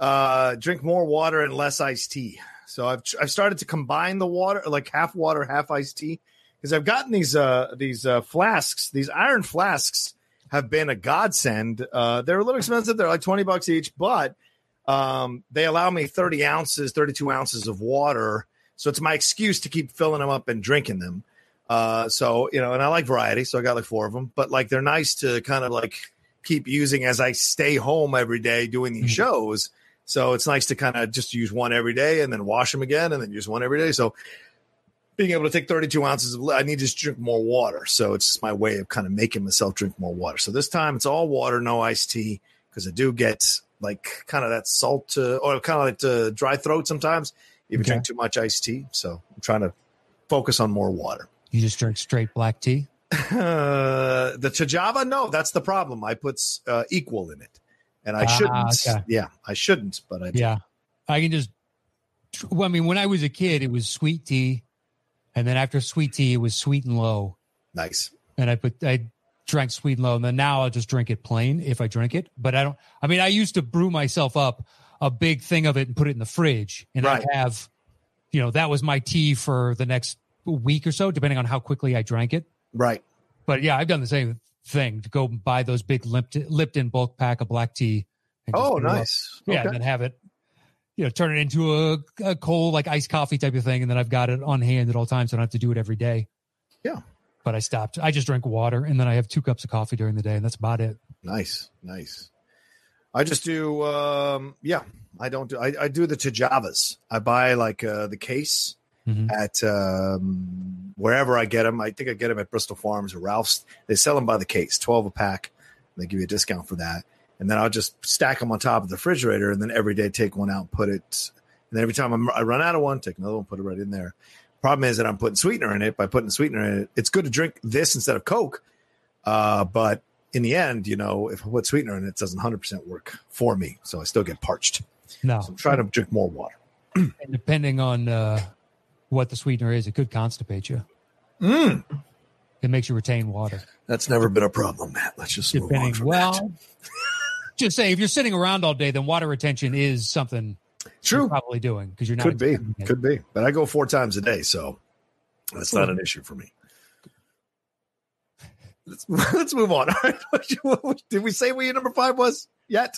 uh, drink more water and less iced tea. So I've I've started to combine the water, like half water, half iced tea. Because I've gotten these uh, these uh, flasks, these iron flasks have been a godsend. Uh, they're a little expensive. They're like twenty bucks each, but um, they allow me thirty ounces, thirty-two ounces of water. So it's my excuse to keep filling them up and drinking them. Uh, so, you know, and I like variety. So I got like four of them, but like they're nice to kind of like keep using as I stay home every day doing these shows. So it's nice to kind of just use one every day and then wash them again and then use one every day. So being able to take thirty-two ounces of, I need to just drink more water. So it's just my way of kind of making myself drink more water. So this time it's all water, no iced tea, because I do get like kind of that salt to, or kind of like to dry throat sometimes if you okay. drink too much iced tea. So I'm trying to focus on more water. You just drink straight black tea? Uh, the Tajava? No, that's the problem. I put uh, equal in it. And I uh, shouldn't. Okay. Yeah, I shouldn't, but I do. Yeah, I can just, well, I mean, when I was a kid, it was sweet tea. And then after sweet tea, it was sweet and low. Nice. And I put I drank sweet and low, and then now I'll just drink it plain if I drink it. But I don't, I mean, I used to brew myself up a big thing of it and put it in the fridge, and right. I'd have, you know, that was my tea for the next week or so, depending on how quickly I drank it. Right. But yeah, I've done the same thing, to go buy those big Lipton, Lipton bulk pack of black tea. And oh, nice. Okay. Yeah. And then have it, you know, turn it into a, a cold, like iced coffee type of thing. And then I've got it on hand at all times. So I don't have to do it every day. Yeah. But I stopped. I just drink water, and then I have two cups of coffee during the day, and that's about it. Nice. Nice. I just do, um, yeah, I don't do, I, I do the Tajavas. I buy like uh, the case mm-hmm. at um, wherever I get them. I think I get them at Bristol Farms or Ralph's. They sell them by the case, twelve a pack. They give you a discount for that. And then I'll just stack them on top of the refrigerator, and then every day take one out and put it. And then every time I'm, I run out of one, take another one, put it right in there. Problem is that I'm putting sweetener in it. By putting sweetener in it, it's good to drink this instead of Coke. Uh, but in the end, you know, if I put sweetener in it, it doesn't one hundred percent work for me. So I still get parched. No. So I'm trying to drink more water. And depending on uh, what the sweetener is, it could constipate you. Mm. It makes you retain water. That's never been a problem, Matt. Let's just depending, move on from well, that. Just say, if you're sitting around all day, then water retention is something. True. You're probably doing, because you're not. Could be. Could be. But I go four times a day, so that's not an issue for me. Let's, let's move on. All right. What, what, did we say what your number five was yet?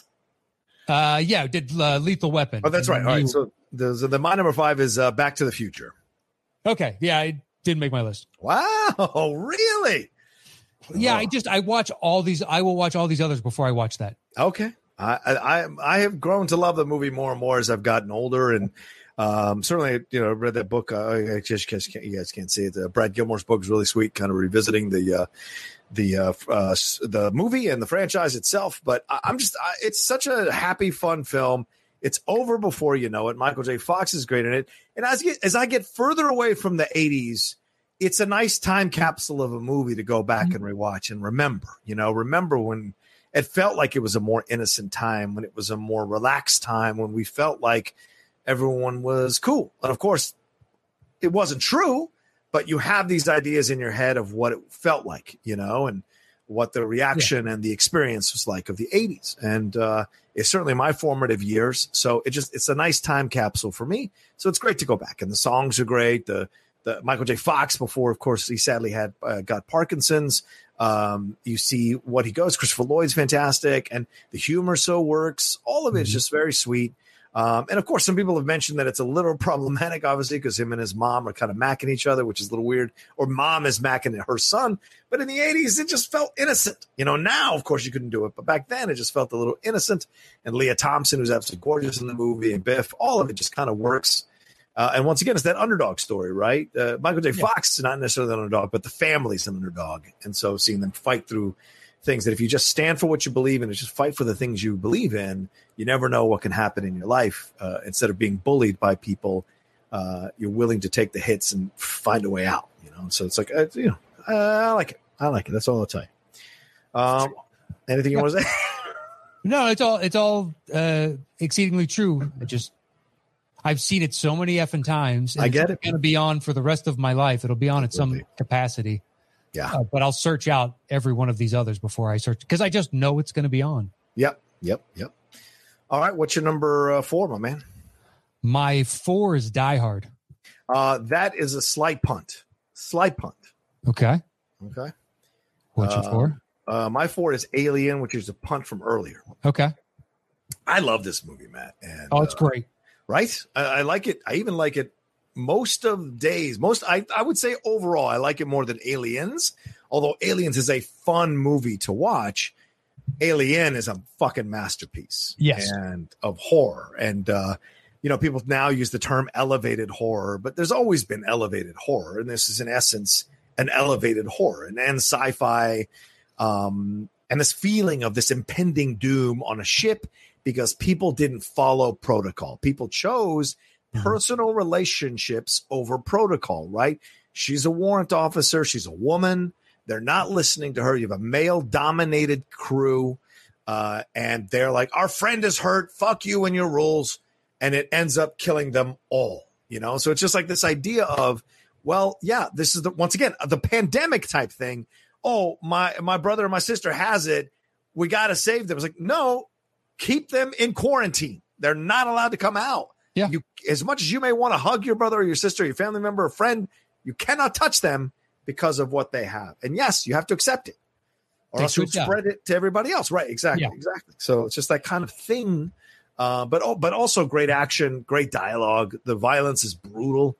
Uh, yeah, did uh, Lethal Weapon. Oh, that's right. All you, right. So the, the my number five is uh, Back to the Future. Okay. Yeah, I didn't make my list. Wow. Really? Yeah, oh. I just I watch all these. I will watch all these others before I watch that. Okay. I, I I have grown to love the movie more and more as I've gotten older, and um, certainly, you know, read that book. Uh, I just, just can't, you guys can't see it. Uh, Brad Gilmore's book is really sweet, kind of revisiting the uh, the uh, uh, the movie and the franchise itself. But I, I'm just, I, it's such a happy, fun film. It's over before you know it. Michael J. Fox is great in it, and as as I get further away from the eighties, it's a nice time capsule of a movie to go back and rewatch and remember. You know, remember when. It felt like it was a more innocent time, when it was a more relaxed time, when we felt like everyone was cool. And, of course, it wasn't true, but you have these ideas in your head of what it felt like, you know, and what the reaction yeah. and the experience was like of the eighties. And uh, it's certainly my formative years. So it just it's a nice time capsule for me. So it's great to go back. And the songs are great. The, the Michael J. Fox before, of course, he sadly had uh, got Parkinson's. Um, you see what he goes. Christopher Lloyd's fantastic, and the humor so works. All of it is just very sweet. Um, and of course, some people have mentioned that it's a little problematic, obviously, because him and his mom are kind of macking each other, which is a little weird. Or mom is macking her son. But in the eighties, it just felt innocent. You know, now, of course, you couldn't do it, but back then, it just felt a little innocent. And Leah Thompson, who's absolutely gorgeous in the movie, and Biff, all of it just kind of works. Uh, and once again, it's that underdog story, right? Uh, Michael J. Yeah. Fox is not necessarily the underdog, but the family's an underdog. And so seeing them fight through things that if you just stand for what you believe in and just fight for the things you believe in, you never know what can happen in your life. Uh, instead of being bullied by people, uh, you're willing to take the hits and find a way out. You know, so it's like, uh, you know, uh, I like it. I like it. That's all I'll tell you. Um, anything you want to say? No, it's all, it's all uh, exceedingly true. I just... I've seen it so many effing times. I get it. It's going to be on for the rest of my life. It'll be on at some capacity. Yeah. Uh, but I'll search out every one of these others before I search, because I just know it's going to be on. Yep. Yep. Yep. All right. What's your number uh, four, my man? My four is Die Hard. Uh, that is a slight punt. Slight punt. Okay. Okay. What's uh, your four? Uh, my four is Alien, which is a punt from earlier. Okay. I love this movie, Matt. And, oh, it's uh, great. Right? I, I like it. I even like it most of days. Most I, I would say overall, I like it more than Aliens. Although Aliens is a fun movie to watch, Alien is a fucking masterpiece. Yes. And of horror. And, uh, you know, people now use the term elevated horror, but there's always been elevated horror. And this is, in essence, an elevated horror. And, and sci-fi um, and this feeling of this impending doom on a ship. Because people didn't follow protocol. People chose personal relationships over protocol, right? She's a warrant officer. She's a woman. They're not listening to her. You have a male-dominated crew, uh, and they're like, our friend is hurt. Fuck you and your rules. And it ends up killing them all, you know? So it's just like this idea of, well, yeah, this is, the once again, the pandemic type thing oh, my my brother or my sister has it, we got to save them. It's like, no, keep them in quarantine. They're not allowed to come out. Yeah. You, as much as you may want to hug your brother or your sister, your family member or friend, you cannot touch them because of what they have. And yes, you have to accept it, or they else you spread it to everybody else. Right, exactly, yeah. exactly. So it's just that kind of thing. Uh, but oh, but also great action, great dialogue. The violence is brutal.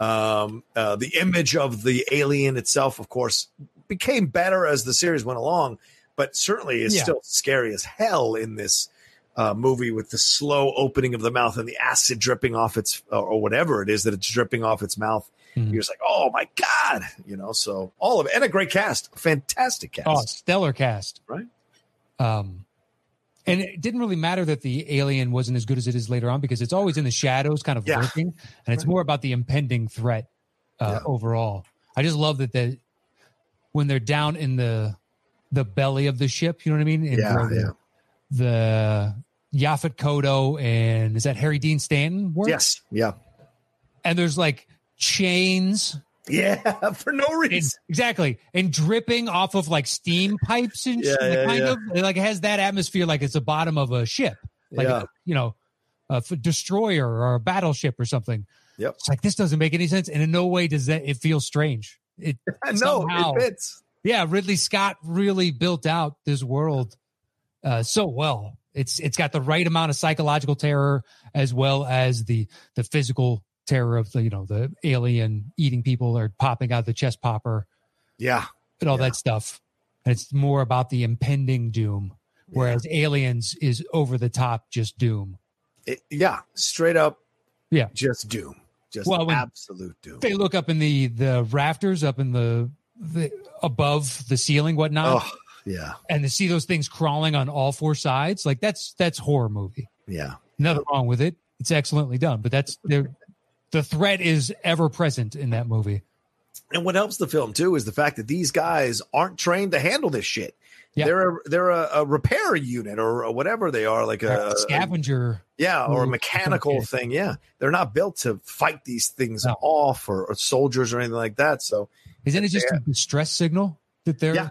Um, uh, the image of the alien itself, of course, became better as the series went along, but certainly is yeah. still scary as hell in this uh, movie, with the slow opening of the mouth and the acid dripping off its, uh, or whatever it is that it's dripping off its mouth. Mm-hmm. You're just like, oh my God, you know, so all of it. And a great cast, fantastic cast. Oh, stellar cast. Right. Um, And it didn't really matter that the alien wasn't as good as it is later on, because it's always in the shadows kind of yeah. lurking, and it's more about the impending threat uh, yeah. overall. I just love that the, when they're down in the the belly of the ship, you know what I mean? And yeah, yeah. The Yaphet Kotto and is that Harry Dean Stanton work? Yes, yeah. And there's like chains. Yeah, for no reason. And, exactly. And dripping off of like steam pipes and yeah, shit, like, yeah, kind yeah. of it, like it has that atmosphere, like it's the bottom of a ship, like, yeah. a, you know, a destroyer or a battleship or something. Yep. It's like, this doesn't make any sense. And in no way does that, it feel strange. It No, somehow, it fits. Yeah. Ridley Scott really built out this world uh, so well. It's It's got the right amount of psychological terror as well as the the physical terror of the, you know, the alien eating people or popping out the chest popper, yeah, and all yeah. that stuff. And it's more about the impending doom, whereas yeah. Aliens is over the top, just doom. It, yeah, straight up, yeah, just doom, just well, absolute doom. They look up in the the rafters, up in the, the above the ceiling, whatnot. Oh, yeah, and to see those things crawling on all four sides, like that's that's horror movie. Yeah, nothing wrong with it. It's excellently done, but that's they're. The threat is ever present in that movie. And what helps the film, too, is the fact that these guys aren't trained to handle this shit. Yeah. They're a, they're a, a repair unit or a whatever they are, like a, a scavenger. A, yeah, or a mechanical thing. Yeah. They're not built to fight these things no. off or, or soldiers or anything like that. So isn't it just a distress signal that they're yeah.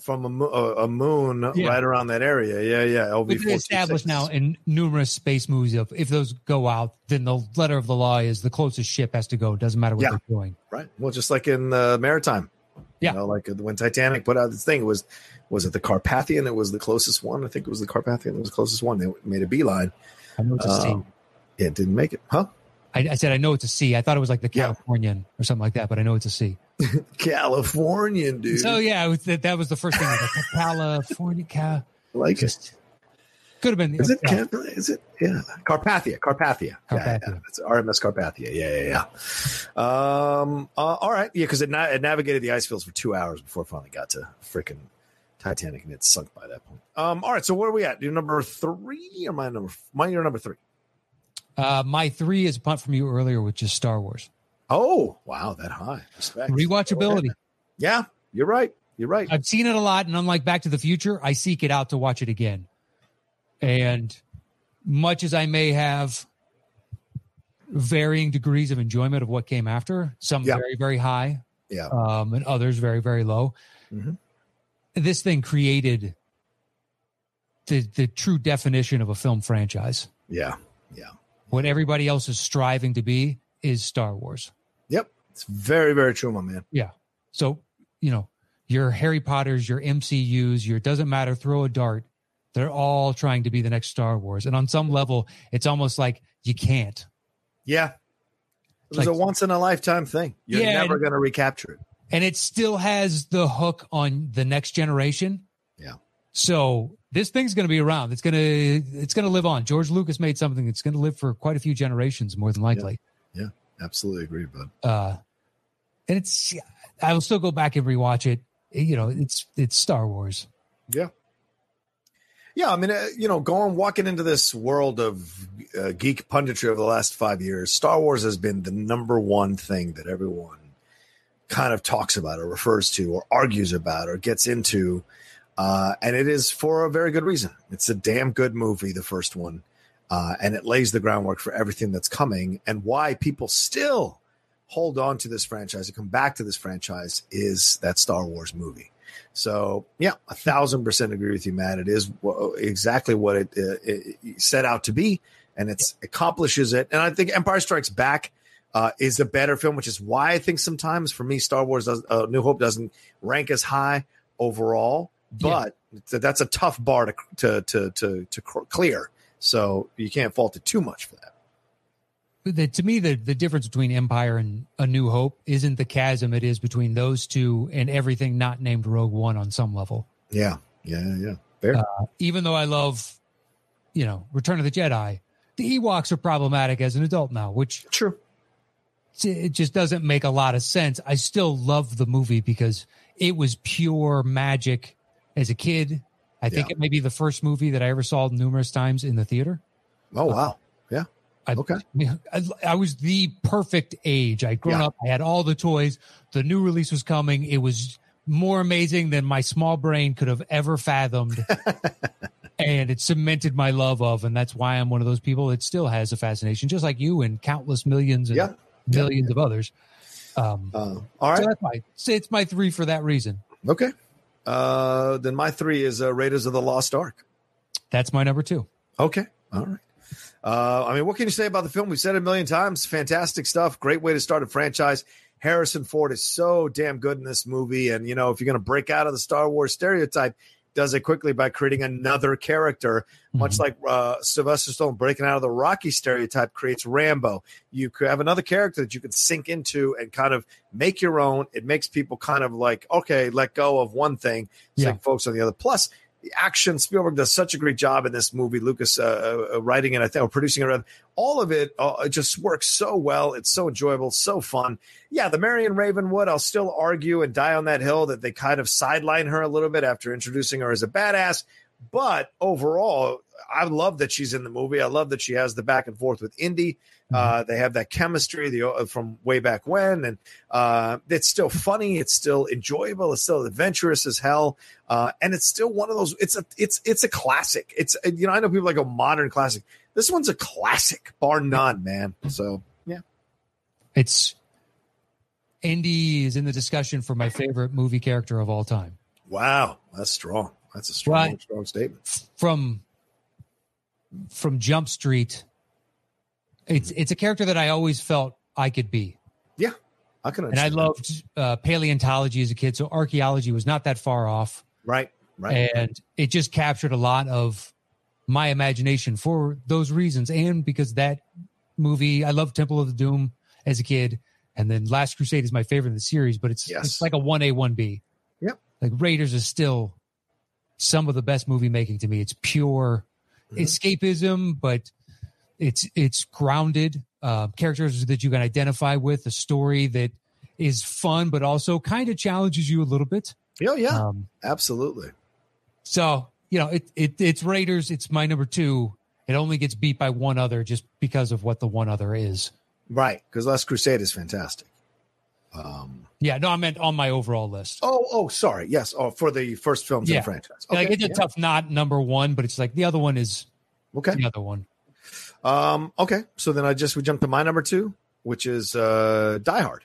from a, mo- a moon yeah. right around that area? Yeah, yeah. It's established now in numerous space movies of if those go out, then the letter of the law is the closest ship has to go. It doesn't matter what yeah. they're doing. Right. Well, just like in the uh, Maritime. Yeah. You know, like when Titanic put out this thing, it was was it the Carpathian? It was the closest one. I think it was the Carpathian. It was the closest one. They made a beeline. I know it's a um, sea. It didn't make it. Huh? I, I said I know it's a sea. I thought it was like the Californian yeah. or something like that, but I know it's a sea. Californian, dude. So yeah, was, that, that was the first thing. I was like, California, Cal- like just, it could have been. Is it? Uh, is it? Yeah, Carpathia, Carpathia. Carpathia. Yeah, yeah. It's R M S Carpathia. Yeah, yeah, yeah. Um, uh, all right, yeah, because it, na- it navigated the ice fields for two hours before it finally got to freaking Titanic, and it sunk by that point. Um, all right, so where are we at? Your number three or my number? Mine, your number three. Uh, my three is a punt from you earlier, which is Star Wars. Oh, wow, that high. Respect. Rewatchability. Yeah, you're right. You're right. I've seen it a lot, and unlike Back to the Future, I seek it out to watch it again. And much as I may have varying degrees of enjoyment of what came after, some yeah. very, very high, yeah, um, and others very, very low, mm-hmm. this thing created the the true definition of a film franchise. Yeah, yeah. What everybody else is striving to be is Star Wars. Yep. It's very, very true, my man. Yeah. So, you know, your Harry Potters, your M C Us, your doesn't matter, throw a dart. They're all trying to be the next Star Wars. And on some level, it's almost like you can't. Yeah. It was like, a once in a lifetime thing. You're yeah, never going to recapture it. And it still has the hook on the next generation. Yeah. So this thing's going to be around. It's going to, it's going to live on. George Lucas made something that's going to live for quite a few generations, more than likely. Yeah. Yeah, absolutely agree, bud. Uh, and it's, I will still go back and rewatch it. You know, it's it's Star Wars. Yeah. Yeah, I mean, uh, you know, going, walking into this world of uh, geek punditry over the last five years, Star Wars has been the number one thing that everyone kind of talks about or refers to or argues about or gets into. Uh, and it is for a very good reason. It's a damn good movie, the first one. Uh, and it lays the groundwork for everything that's coming, and why people still hold on to this franchise and come back to this franchise is that Star Wars movie. So, yeah, a thousand percent agree with you, Matt. It is exactly what it, it, it set out to be, and it yeah. accomplishes it. And I think Empire Strikes Back uh, is a better film, which is why I think sometimes for me, Star Wars does, uh, New Hope doesn't rank as high overall, but yeah. that's a tough bar to to to to, to clear. So you can't fault it too much for that. The, to me, the, the difference between Empire and A New Hope isn't the chasm it is between those two and everything not named Rogue One on some level. Yeah, yeah, yeah. Fair. Uh, even though I love, you know, Return of the Jedi, the Ewoks are problematic as an adult now, which true, it just doesn't make a lot of sense. I still love the movie because it was pure magic as a kid. I think yeah. it may be the first movie that I ever saw numerous times in the theater. Oh, wow. Uh, yeah. I, okay. I, I was the perfect age. I'd grown yeah. up. I had all the toys. The new release was coming. It was more amazing than my small brain could have ever fathomed. And it cemented my love of, and that's why I'm one of those people that still has a fascination, just like you and countless millions and yeah. millions yeah, yeah. of others. Um, uh, all right. So that's my, it's my three for that reason. Okay. Uh, then my three is uh, Raiders of the Lost Ark. That's my number two. Okay. All right. Uh, I mean, what can you say about the film? We've said it a million times. Fantastic stuff. Great way to start a franchise. Harrison Ford is so damn good in this movie. And, you know, if you're going to break out of the Star Wars stereotype, does it quickly by creating another character, much mm-hmm. like uh, Sylvester Stallone breaking out of the Rocky stereotype creates Rambo. You could have another character that you could sink into and kind of make your own. It makes people kind of like, okay, let go of one thing, yeah. like focus on the other. Plus, the action, Spielberg does such a great job in this movie. Lucas uh, uh, writing it, I think, or producing it. All of it, uh, it just works so well. It's so enjoyable, so fun. Yeah, the Marion Ravenwood, I'll still argue and die on that hill that they kind of sideline her a little bit after introducing her as a badass. But overall, I love that she's in the movie. I love that she has the back and forth with Indy. Uh, they have that chemistry the, from way back when, and uh, it's still funny. It's still enjoyable. It's still adventurous as hell, uh, and it's still one of those. It's a it's it's a classic. It's you know I know people like a modern classic. This one's a classic, bar none, man. So yeah, it's Indy is in the discussion for my favorite movie character of all time. Wow, that's strong. That's a strong, right. strong statement from from Jump Street. It's it's a character that I always felt I could be. Yeah, I can understand. And I loved uh, paleontology as a kid, so archaeology was not that far off. Right, right. And it just captured a lot of my imagination for those reasons, and because that movie, I loved Temple of the Doom as a kid, and then Last Crusade is my favorite in the series, but it's, yes. it's like a one A, one B. Yep. Like Raiders is still some of the best movie making to me. It's pure mm-hmm. escapism, but... It's it's grounded, uh, characters that you can identify with, a story that is fun, but also kind of challenges you a little bit. Oh, yeah, um, absolutely. So, you know, it, it it's Raiders. It's my number two. It only gets beat by one other just because of what the one other is. Right, because Last Crusade is fantastic. Um, yeah, no, I meant on my overall list. Oh, oh, sorry. Yes, oh, for the first films yeah. in the franchise. Okay, like, it's a yeah. tough not number one, but it's like the other one is okay. the other one. Um, okay, so then I just we jump to my number two, which is uh, Die Hard.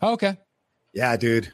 Oh, okay. Yeah, dude.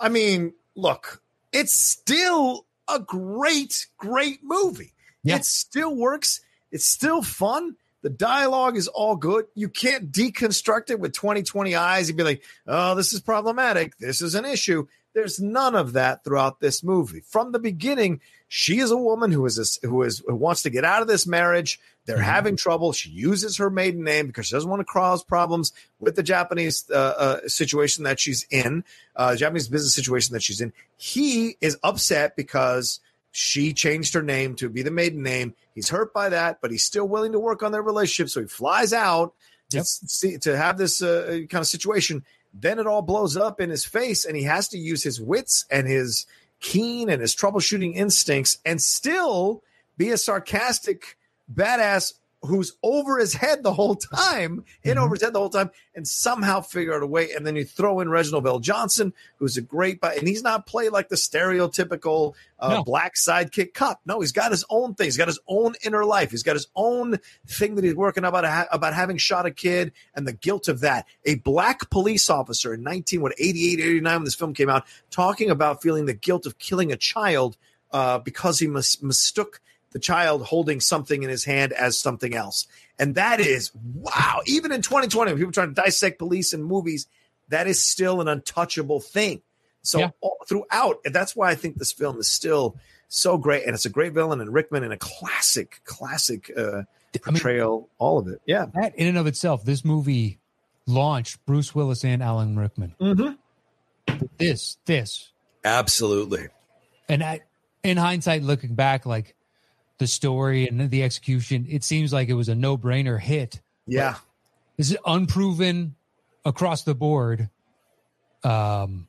I mean, look, it's still a great, great movie. Yeah. It still works. It's still fun. The dialogue is all good. You can't deconstruct it with twenty twenty eyes and be like, oh, this is problematic. This is an issue. There's none of that throughout this movie. From the beginning, she is a woman who is a, who is who wants to get out of this marriage. They're mm-hmm. having trouble. She uses her maiden name because she doesn't want to cause problems with the Japanese uh, uh, situation that she's in, uh, Japanese business situation that she's in. He is upset because she changed her name to be the maiden name. He's hurt by that, but he's still willing to work on their relationship. So he flies out yep. to, see, to have this uh, kind of situation. Then it all blows up in his face, and he has to use his wits and his keen and his troubleshooting instincts and still be a sarcastic, badass who's over his head the whole time, in mm-hmm. over his head the whole time, and somehow figure out a way. And then you throw in Reginald Bell-Johnson, who's a great – and he's not played like the stereotypical uh, no. black sidekick cop. No, he's got his own thing. He's got his own inner life. He's got his own thing that he's working about, ha- about having shot a kid and the guilt of that. A black police officer in nineteen eighty-eight, eighty-nine when this film came out, talking about feeling the guilt of killing a child uh, because he mis- mistook – the child holding something in his hand as something else. And that is, wow, even in twenty twenty, when people are trying to dissect police in movies, that is still an untouchable thing. So yeah. all, throughout, and that's why I think this film is still so great. And it's a great villain, and Rickman in a classic, classic uh, portrayal, I mean, all of it. Yeah. That in and of itself, this movie launched Bruce Willis and Alan Rickman. Mm-hmm. This, this. Absolutely. And I, in hindsight, looking back, like, the story and the execution, it seems like it was a no-brainer hit. Yeah. This is unproven across the board. Um,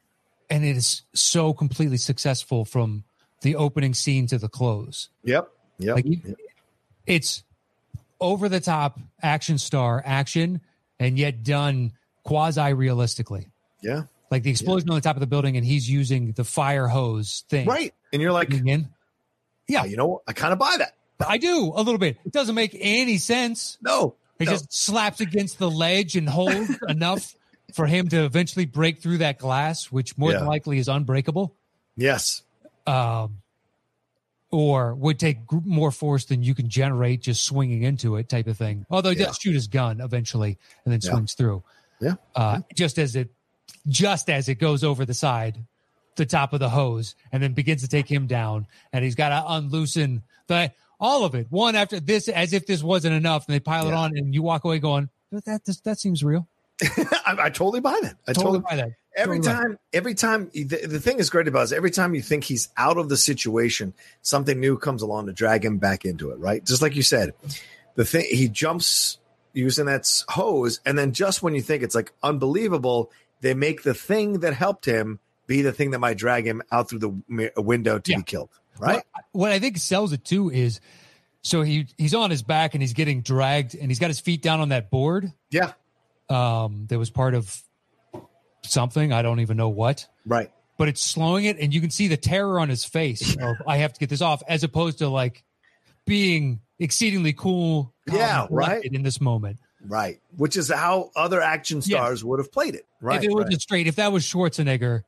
and it is so completely successful from the opening scene to the close. Yep. Yep. Like, yep. It's over-the-top action star action and yet done quasi-realistically. Yeah. Like the explosion yeah. on the top of the building, and he's using the fire hose thing. Right. And you're like... Again. Yeah, you know, I kind of buy that. I do, a little bit. It doesn't make any sense. No. It no. just slaps against the ledge and holds enough for him to eventually break through that glass, which more yeah. than likely is unbreakable. Yes. Um, or would take more force than you can generate just swinging into it type of thing. Although he yeah. does shoot his gun eventually and then yeah. swings through. Yeah. Uh, yeah. Just as it, just as it goes over the side. The top of the hose, and then begins to take him down, and he's got to unloosen the all of it one after this, as if this wasn't enough, and they pile yeah. it on, and you walk away going, that that, that seems real. I, I totally buy that. I totally, totally buy that. Every totally time, buy. every time the, the thing is great about is every time you think he's out of the situation, something new comes along to drag him back into it. Right, just like you said, the thing he jumps using that hose, and then just when you think it's like unbelievable, they make the thing that helped him be the thing that might drag him out through the window to yeah. be killed, right? What, what I think sells it, too, is so he he's on his back and he's getting dragged, and he's got his feet down on that board. Yeah. Um, that was part of something. I don't even know what. Right. But it's slowing it, and you can see the terror on his face. Of, I have to get this off, as opposed to, like, being exceedingly cool yeah, right. in this moment. Right, which is how other action stars yeah. would have played it. Right. If it right. was straight, if that was Schwarzenegger...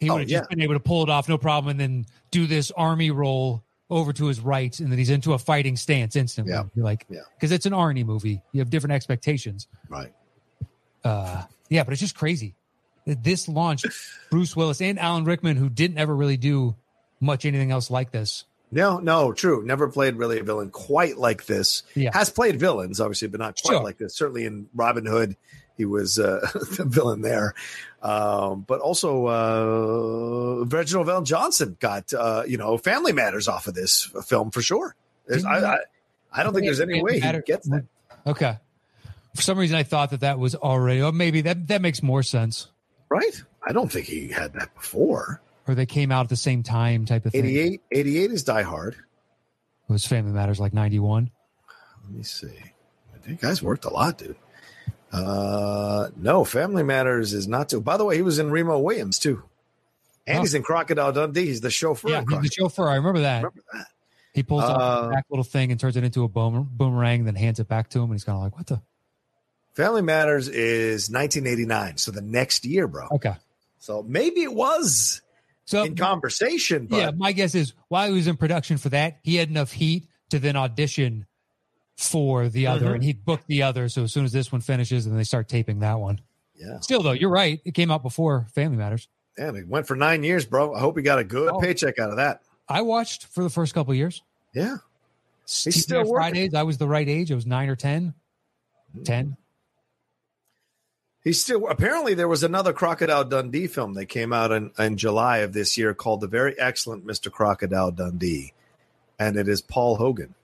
He would have oh, yeah. just been able to pull it off, no problem, and then do this army roll over to his right, and then he's into a fighting stance instantly. Yeah. You're like, because yeah. it's an Arnie movie. You have different expectations. Right. Uh, yeah, but it's just crazy. This launched Bruce Willis and Alan Rickman, who didn't ever really do much anything else like this. No, no, true. Never played really a villain quite like this. Yeah. Has played villains, obviously, but not quite sure. like this. Certainly in Robin Hood. He was uh, the villain there, um, but also uh, Reginald Bell-Johnson got uh, you know Family Matters off of this film for sure. I, I I don't think there's any way he gets that. Okay, for some reason I thought that that was already, or maybe that that makes more sense. Right? I don't think he had that before. Or they came out at the same time, type of thing. eighty-eight, eighty-eight is Die Hard. It was Family Matters like ninety-one. Let me see. You guys worked a lot, dude. Uh, no, Family Matters is not too. By the way, he was in Remo Williams, too. And oh. he's in Crocodile Dundee. He's the chauffeur. Yeah, he's the chauffeur. I remember that. I remember that. He pulls uh, off that little thing and turns it into a boom, boomerang, then hands it back to him, and he's kind of like, what the? Family Matters is nineteen eighty-nine, so the next year, bro. Okay. So maybe it was so, in conversation. But... Yeah, my guess is while he was in production for that, he had enough heat to then audition for the other, mm-hmm. and he booked the other. So as soon as this one finishes, and they start taping that one. Yeah. Still though, you're right. It came out before Family Matters. Damn, it went for nine years, bro. I hope he got a good oh. paycheck out of that. I watched for the first couple of years. Yeah. He's Steve still Fridays. I was the right age. I was nine or ten. Mm-hmm. Ten. He's still apparently there was another Crocodile Dundee film that came out in, in July of this year called The Very Excellent Mister Crocodile Dundee. And it is Paul Hogan.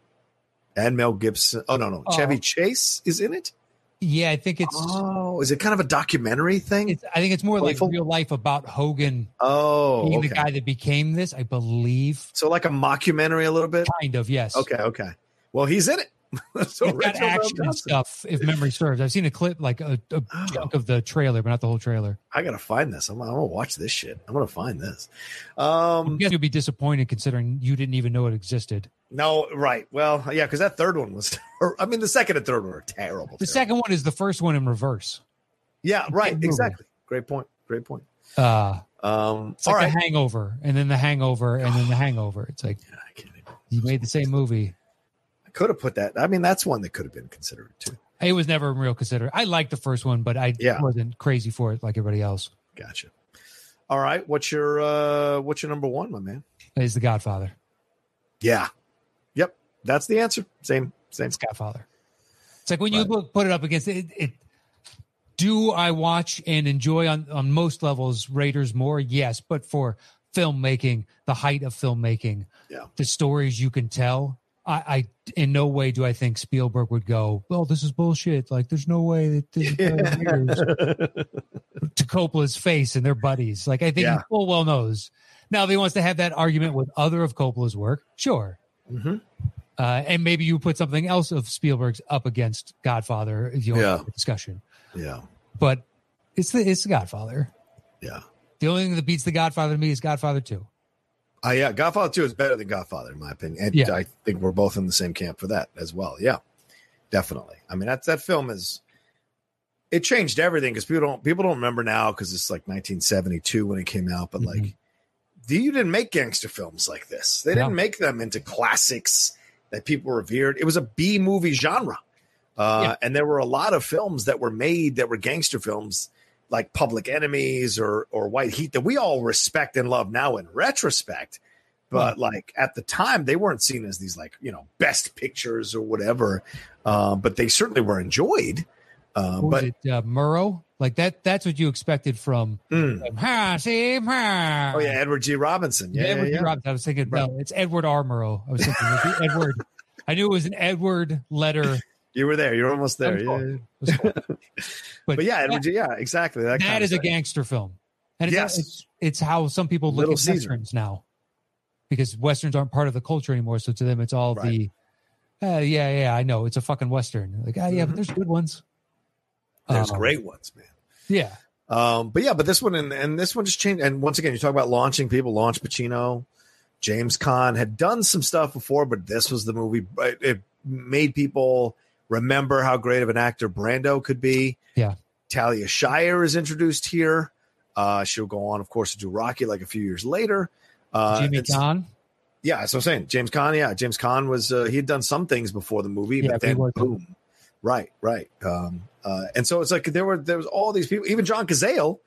And Mel Gibson. Oh, no, no. Chevy oh. Chase is in it? Yeah, I think it's... Oh, is it kind of a documentary thing? It's, I think it's more Playful? Like real life about Hogan oh, being okay. the guy that became this, I believe. So like a mockumentary a little bit? Kind of, yes. Okay, okay. Well, he's in it. So it's got action stuff, if memory serves. I've seen a clip, like a, a oh. chunk of the trailer, but not the whole trailer. I gotta find this. I'm, I'm gonna watch this shit. I'm gonna find this. Um, I guess you'll be disappointed considering you didn't even know it existed. No, right? Well, yeah, because that third one was. Or, I mean, the second and third one are terrible. The terrible. second one is the first one in reverse. Yeah, right. Exactly. Great point. Great point. Uh, um, it's like all right. The Hangover, and then the Hangover, and then the Hangover. It's like yeah, I can't even, you made the same movie. Could have put that. I mean, that's one that could have been considered too. It was never a real consider. I liked the first one, but I yeah. wasn't crazy for it like everybody else. Gotcha. All right, what's your uh, what's your number one, my man? It's The Godfather. Yeah. Yep. That's the answer. Same. Same. It's Godfather. It's like when right. you put it up against it. it do I watch and enjoy on on most levels Raiders more? Yes, but for filmmaking, the height of filmmaking, yeah, the stories you can tell. I, I in no way do I think Spielberg would go, well, this is bullshit. Like, there's no way that this is yeah. to Coppola's face and their buddies. Like, I think yeah. he full well knows. Now, if he wants to have that argument with other of Coppola's work, sure. Mm-hmm. Uh, and maybe you put something else of Spielberg's up against Godfather if you want yeah. to have a discussion. Yeah. But it's the it's the Godfather. Yeah. The only thing that beats The Godfather to me is Godfather two. Uh, yeah, Godfather two is better than Godfather, in my opinion. And yeah. I think we're both in the same camp for that as well. Yeah, definitely. I mean, that, that film is – it changed everything because people don't people don't remember now because it's like nineteen seventy-two when it came out. But, mm-hmm. like, you didn't make gangster films like this. They yeah. didn't make them into classics that people revered. It was a B-movie genre. Uh, yeah. And there were a lot of films that were made that were gangster films like Public Enemies or or White Heat that we all respect and love now in retrospect. But mm-hmm. like at the time, they weren't seen as these like, you know, best pictures or whatever. Uh, but they certainly were enjoyed. Uh, but it, uh, Murrow, like that, that's what you expected from. Mm. Like, ha, see, ha. Oh, yeah. Edward G. Robinson. Yeah. yeah Edward yeah, G. Yeah. Robinson. I was thinking, right. no, it's Edward R. Murrow. I was thinking, Edward. I knew it was an Edward letter. You were there. You're almost there. Yeah. But, but yeah, that, yeah, exactly. That, that kind is of a gangster film. And it's, yes. it's, it's how some people look Little at Caesar. Westerns now because Westerns aren't part of the culture anymore. So to them, it's all right. the, uh, yeah, yeah, I know. It's a fucking Western. Like, ah, yeah, mm-hmm. but there's good ones. There's um, great ones, man. Yeah. Um, but yeah, but this one and, and this one just changed. And once again, you talk about launching people, launch Pacino. James Caan had done some stuff before, but this was the movie. It, it made people remember how great of an actor Brando could be. Yeah. Talia Shire is introduced here. Uh, she'll go on, of course, to do Rocky like a few years later. Uh, Jimmy Caan? Yeah, that's what I'm saying. James Caan, yeah. James Caan was, uh, he had done some things before the movie, yeah, but then boom. It. Right, right. Um, uh, and so it's like there were there was all these people, even John Cazale,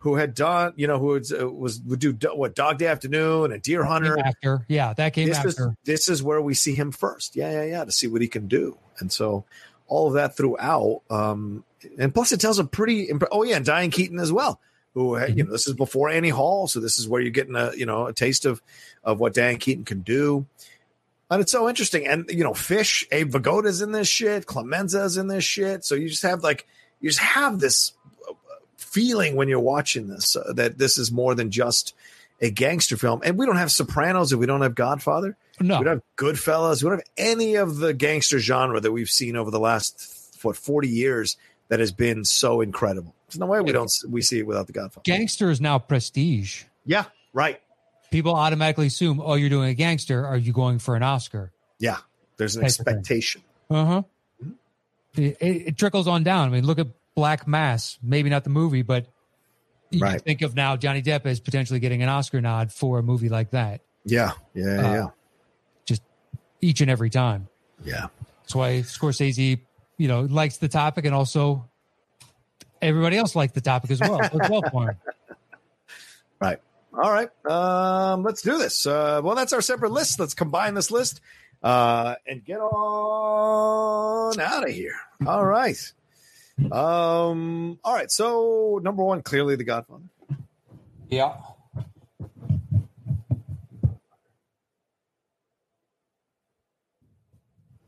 who had done, you know, who was, was would do what Dog Day Afternoon and Deer Hunter. After. Yeah, that came this after. Is, this is where we see him first. Yeah, yeah, yeah, to see what he can do. And so all of that throughout. Um, and plus it tells a pretty imp- – oh, yeah, and Diane Keaton as well, who had, mm-hmm. you know, this is before Annie Hall, so this is where you're getting a, you know, a taste of, of what Diane Keaton can do. And it's so interesting. And, you know, Fish, Abe Vigoda's in this shit. Clemenza's in this shit. So you just have like – you just have this – feeling when you're watching this uh, that this is more than just a gangster film. And we don't have Sopranos if we don't have Godfather. No. We don't have Goodfellas. We don't have any of the gangster genre that we've seen over the last what forty years that has been so incredible. There's no way we don't we see it without the Godfather. Gangster is now prestige. Yeah, right. People automatically assume, oh, you're doing a gangster. Are you going for an Oscar? Yeah, there's an That's expectation. The uh-huh. Mm-hmm. It, it, it trickles on down. I mean, look at Black Mass, maybe not the movie, but you right. can think of now Johnny Depp as potentially getting an Oscar nod for a movie like that. Yeah, yeah, uh, yeah. Just each and every time. Yeah. That's why Scorsese, you know, likes the topic and also everybody else liked the topic as well. well for him. Right. All right. Um, let's do this. Uh, well, that's our separate list. Let's combine this list uh, and get on out of here. All right. Um. All right. So number one, clearly The Godfather. Yeah.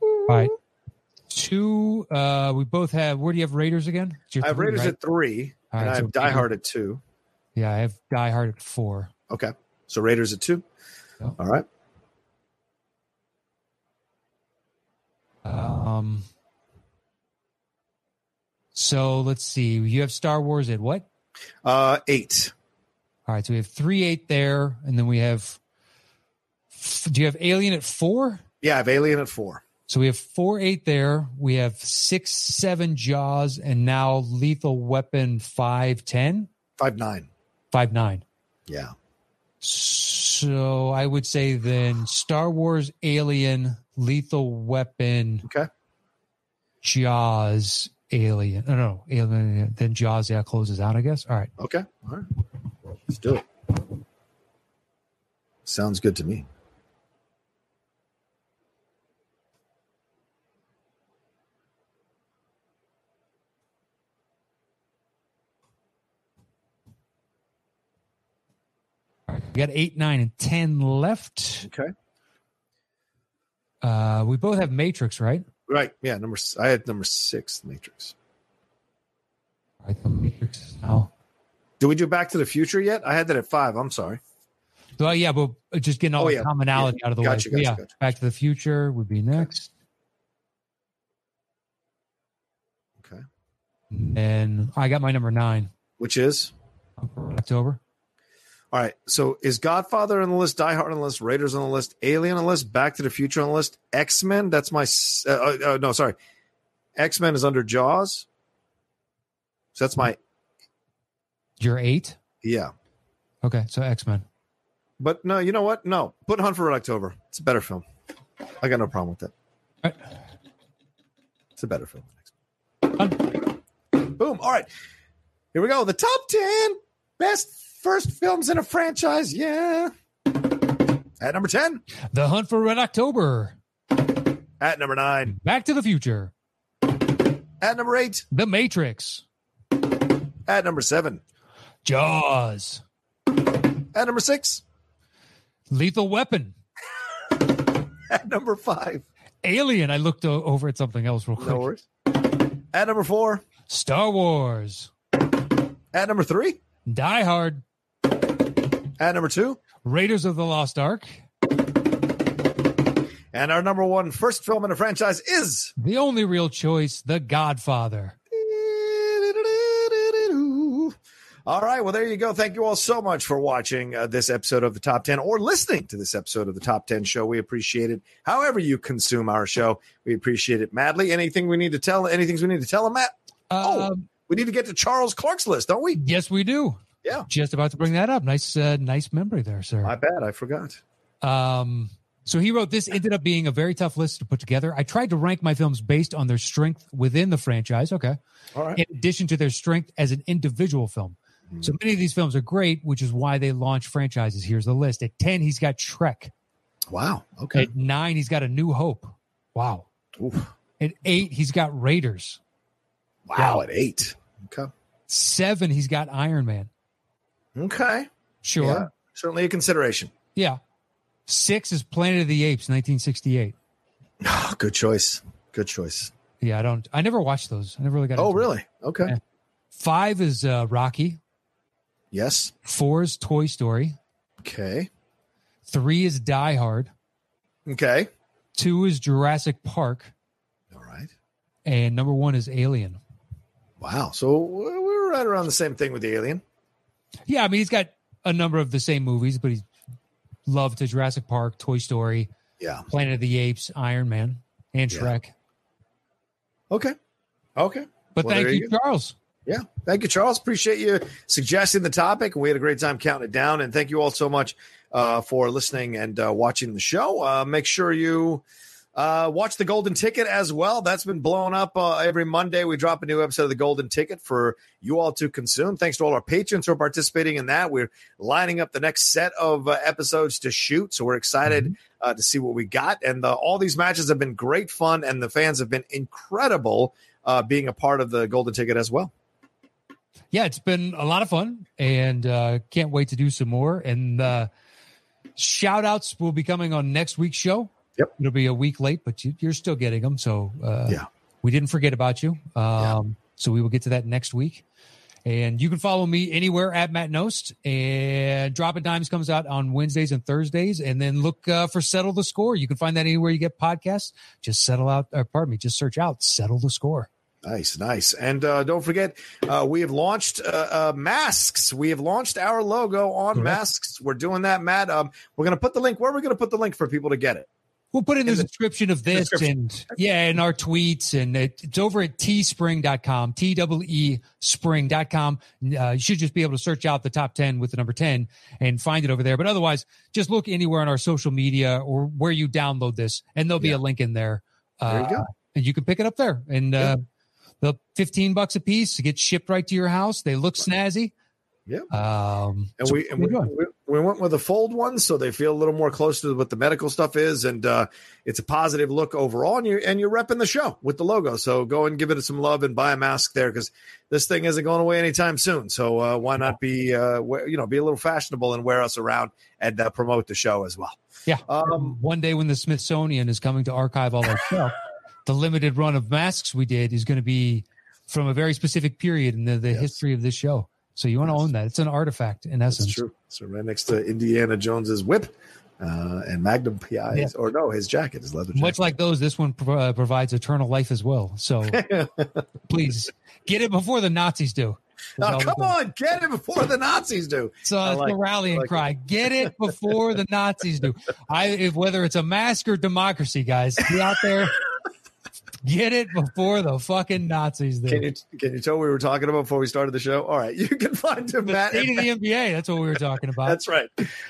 All right. Two. Uh, we both have. Where do you have Raiders again? I have three, Raiders right? at three, all and right, I have so Die Hard at two. Yeah, I have Die Hard at four. Okay, so Raiders at two. So. All right. Um. So let's see. You have Star Wars at what? Uh, eight. All right. So we have three, eight there. And then we have, do you have Alien at four? Yeah, I have Alien at four. So we have four, eight there. We have six, seven Jaws, and now Lethal Weapon five, ten? Five, nine. Five, nine. Yeah. So I would say then Star Wars, Alien, Lethal Weapon. Okay. Jaws, Alien. No, no, Alien. Then Jaws, yeah, closes out, I guess. All right. Okay. All right. Let's do it. Sounds good to me. All right. We got eight, nine, and ten left. Okay. Uh, we both have Matrix, right? Right. Yeah. Number. I had number six, Matrix. All right. The Matrix is now. Did we do Back to the Future yet? I had that at five. I'm sorry. Well, yeah, but just getting all oh, the yeah. commonality yeah. out of the gotcha, way. Gotcha, yeah, gotcha. Back to the Future would be next. Okay. And I got my number nine. Which is? October. All right. So is Godfather on the list, Die Hard on the list, Raiders on the list, Alien on the list, Back to the Future on the list, X-Men? That's my uh, – uh, no, sorry. X-Men is under Jaws. So that's my – You're eight? Yeah. Okay, so X-Men. But no, you know what? No, put Hunt for Red October. It's a better film. I got no problem with that. All right. It's a better film. Hunt. Boom. All right. Here we go. The top ten best first films in a franchise. Yeah. At number ten. The Hunt for Red October. At number nine. Back to the Future. At number eight. The Matrix. At number seven. Jaws. At number six. Lethal Weapon. At number five. Alien. I looked o- over at something else real quick. No worries. At number four. Star Wars. At number three. Die Hard. At number two. Raiders of the Lost Ark. And our number one first film in the franchise is... The only real choice, The Godfather. All right. Well, there you go. Thank you all so much for watching uh, this episode of the Top ten or listening to this episode of the Top ten Show. We appreciate it. However you consume our show, we appreciate it madly. Anything we need to tell, anything we need to tell them, Matt? Uh, oh, we need to get to Charles Clark's list, don't we? Yes, we do. Yeah. Just about to bring that up. Nice, uh, nice memory there, sir. My bad. I forgot. Um, so he wrote, this ended up being a very tough list to put together. I tried to rank my films based on their strength within the franchise. Okay. All right. In addition to their strength as an individual film. So many of these films are great, which is why they launch franchises. Here's the list. At ten, he's got Trek. Wow. Okay. At nine, he's got A New Hope. Wow. Oof. At eight, he's got Raiders. Wow, wow. At eight. Okay. Seven, he's got Iron Man. Okay. Sure. Yeah, certainly a consideration. Yeah. Six is Planet of the Apes, nineteen sixty-eight. Oh, good choice. Good choice. Yeah, I don't. I never watched those. I never really got. Oh, really? Them. Okay. Yeah. Five is uh, Rocky. Yes. Four is Toy Story. Okay. Three is Die Hard. Okay. Two is Jurassic Park. All right. And number one is Alien. Wow. So we're right around the same thing with the Alien. Yeah. I mean, he's got a number of the same movies, but he's loved to Jurassic Park, Toy Story, yeah, Planet of the Apes, Iron Man, and Shrek. Yeah. Okay. Okay. But well, thank you, you Charles. Yeah. Thank you, Charles. Appreciate you suggesting the topic. We had a great time counting it down. And thank you all so much uh, for listening and uh, watching the show. Uh, make sure you uh, watch The Golden Ticket as well. That's been blown up uh, every Monday. We drop a new episode of The Golden Ticket for you all to consume. Thanks to all our patrons who are participating in that. We're lining up the next set of uh, episodes to shoot. So we're excited mm-hmm. uh, to see what we got. And uh, all these matches have been great fun. And the fans have been incredible uh, being a part of The Golden Ticket as well. Yeah, it's been a lot of fun, and uh, can't wait to do some more. And uh, shout-outs will be coming on next week's show. Yep. It'll be a week late, but you, you're still getting them. So uh, yeah. we didn't forget about you. Um, yeah. So we will get to that next week. And you can follow me anywhere at Matt Nost. And Drop of Dimes comes out on Wednesdays and Thursdays. And then look uh, for Settle the Score. You can find that anywhere you get podcasts. Just settle out, or pardon me, just search out Settle the Score. Nice, nice. And uh, don't forget, uh, we have launched uh, uh, masks. We have launched our logo on Correct. masks. We're doing that, Matt. Um, we're going to put the link. Where are we going to put the link for people to get it? We'll put in, in the, the description of this description. and yeah, and our tweets. And it, it's over at teespring dot com, T W E spring dot com. Uh, you should just be able to search out the top ten with the number ten and find it over there. But otherwise, just look anywhere on our social media or where you download this, and there'll be yeah. a link in there. Uh, there you go. And you can pick it up there. And yeah. uh, the fifteen bucks a piece to get shipped right to your house. They look snazzy. Yeah. Um, and so we, and we, we we went with a fold one, so they feel a little more close to what the medical stuff is, and uh, it's a positive look overall. And you're and you're repping the show with the logo, so go and give it some love and buy a mask there, because this thing isn't going away anytime soon. So uh, why not be uh, wear, you know be a little fashionable and wear us around and uh, promote the show as well. Yeah. Um, one day when the Smithsonian is coming to archive all our stuff, the limited run of masks we did is going to be from a very specific period in the, the yes. history of this show. So you want to own that. It's an artifact, in essence. That's true. So right next to Indiana Jones's whip uh, and Magnum P I's, yeah. or no, his jacket, his leather jacket. Much like those, this one pro- uh, provides eternal life as well. So please get it before the Nazis do. Oh, come on, get it before the Nazis do. So it's like the rallying like cry. It. Get it before the Nazis do. I, if, whether it's a mask or democracy, guys, be out there. Get it before the fucking Nazis did. Can you, can you tell what we were talking about before we started the show? All right. You can find him, the Matt. State of the N B A. That's what we were talking about. That's right.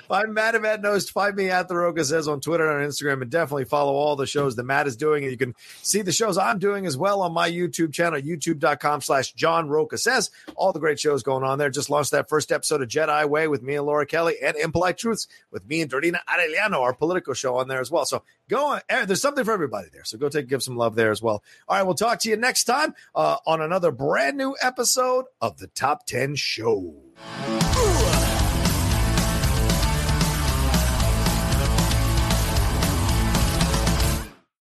Find Matt and Matt Nost. Find me at The Rocha Says on Twitter and on Instagram. And definitely follow all the shows that Matt is doing. And you can see the shows I'm doing as well on my YouTube channel, youtube.com slash John Rocha Says. All the great shows going on there. Just launched that first episode of Jedi Way with me and Laura Kelly, and Impolite Truths with me and Dorina Arellano, our Politico show on there as well. So go on. There's something for everybody there. So go take give some love there as well. All right, we'll talk to you next time uh, on another brand new episode of the Top ten Show. Ooh.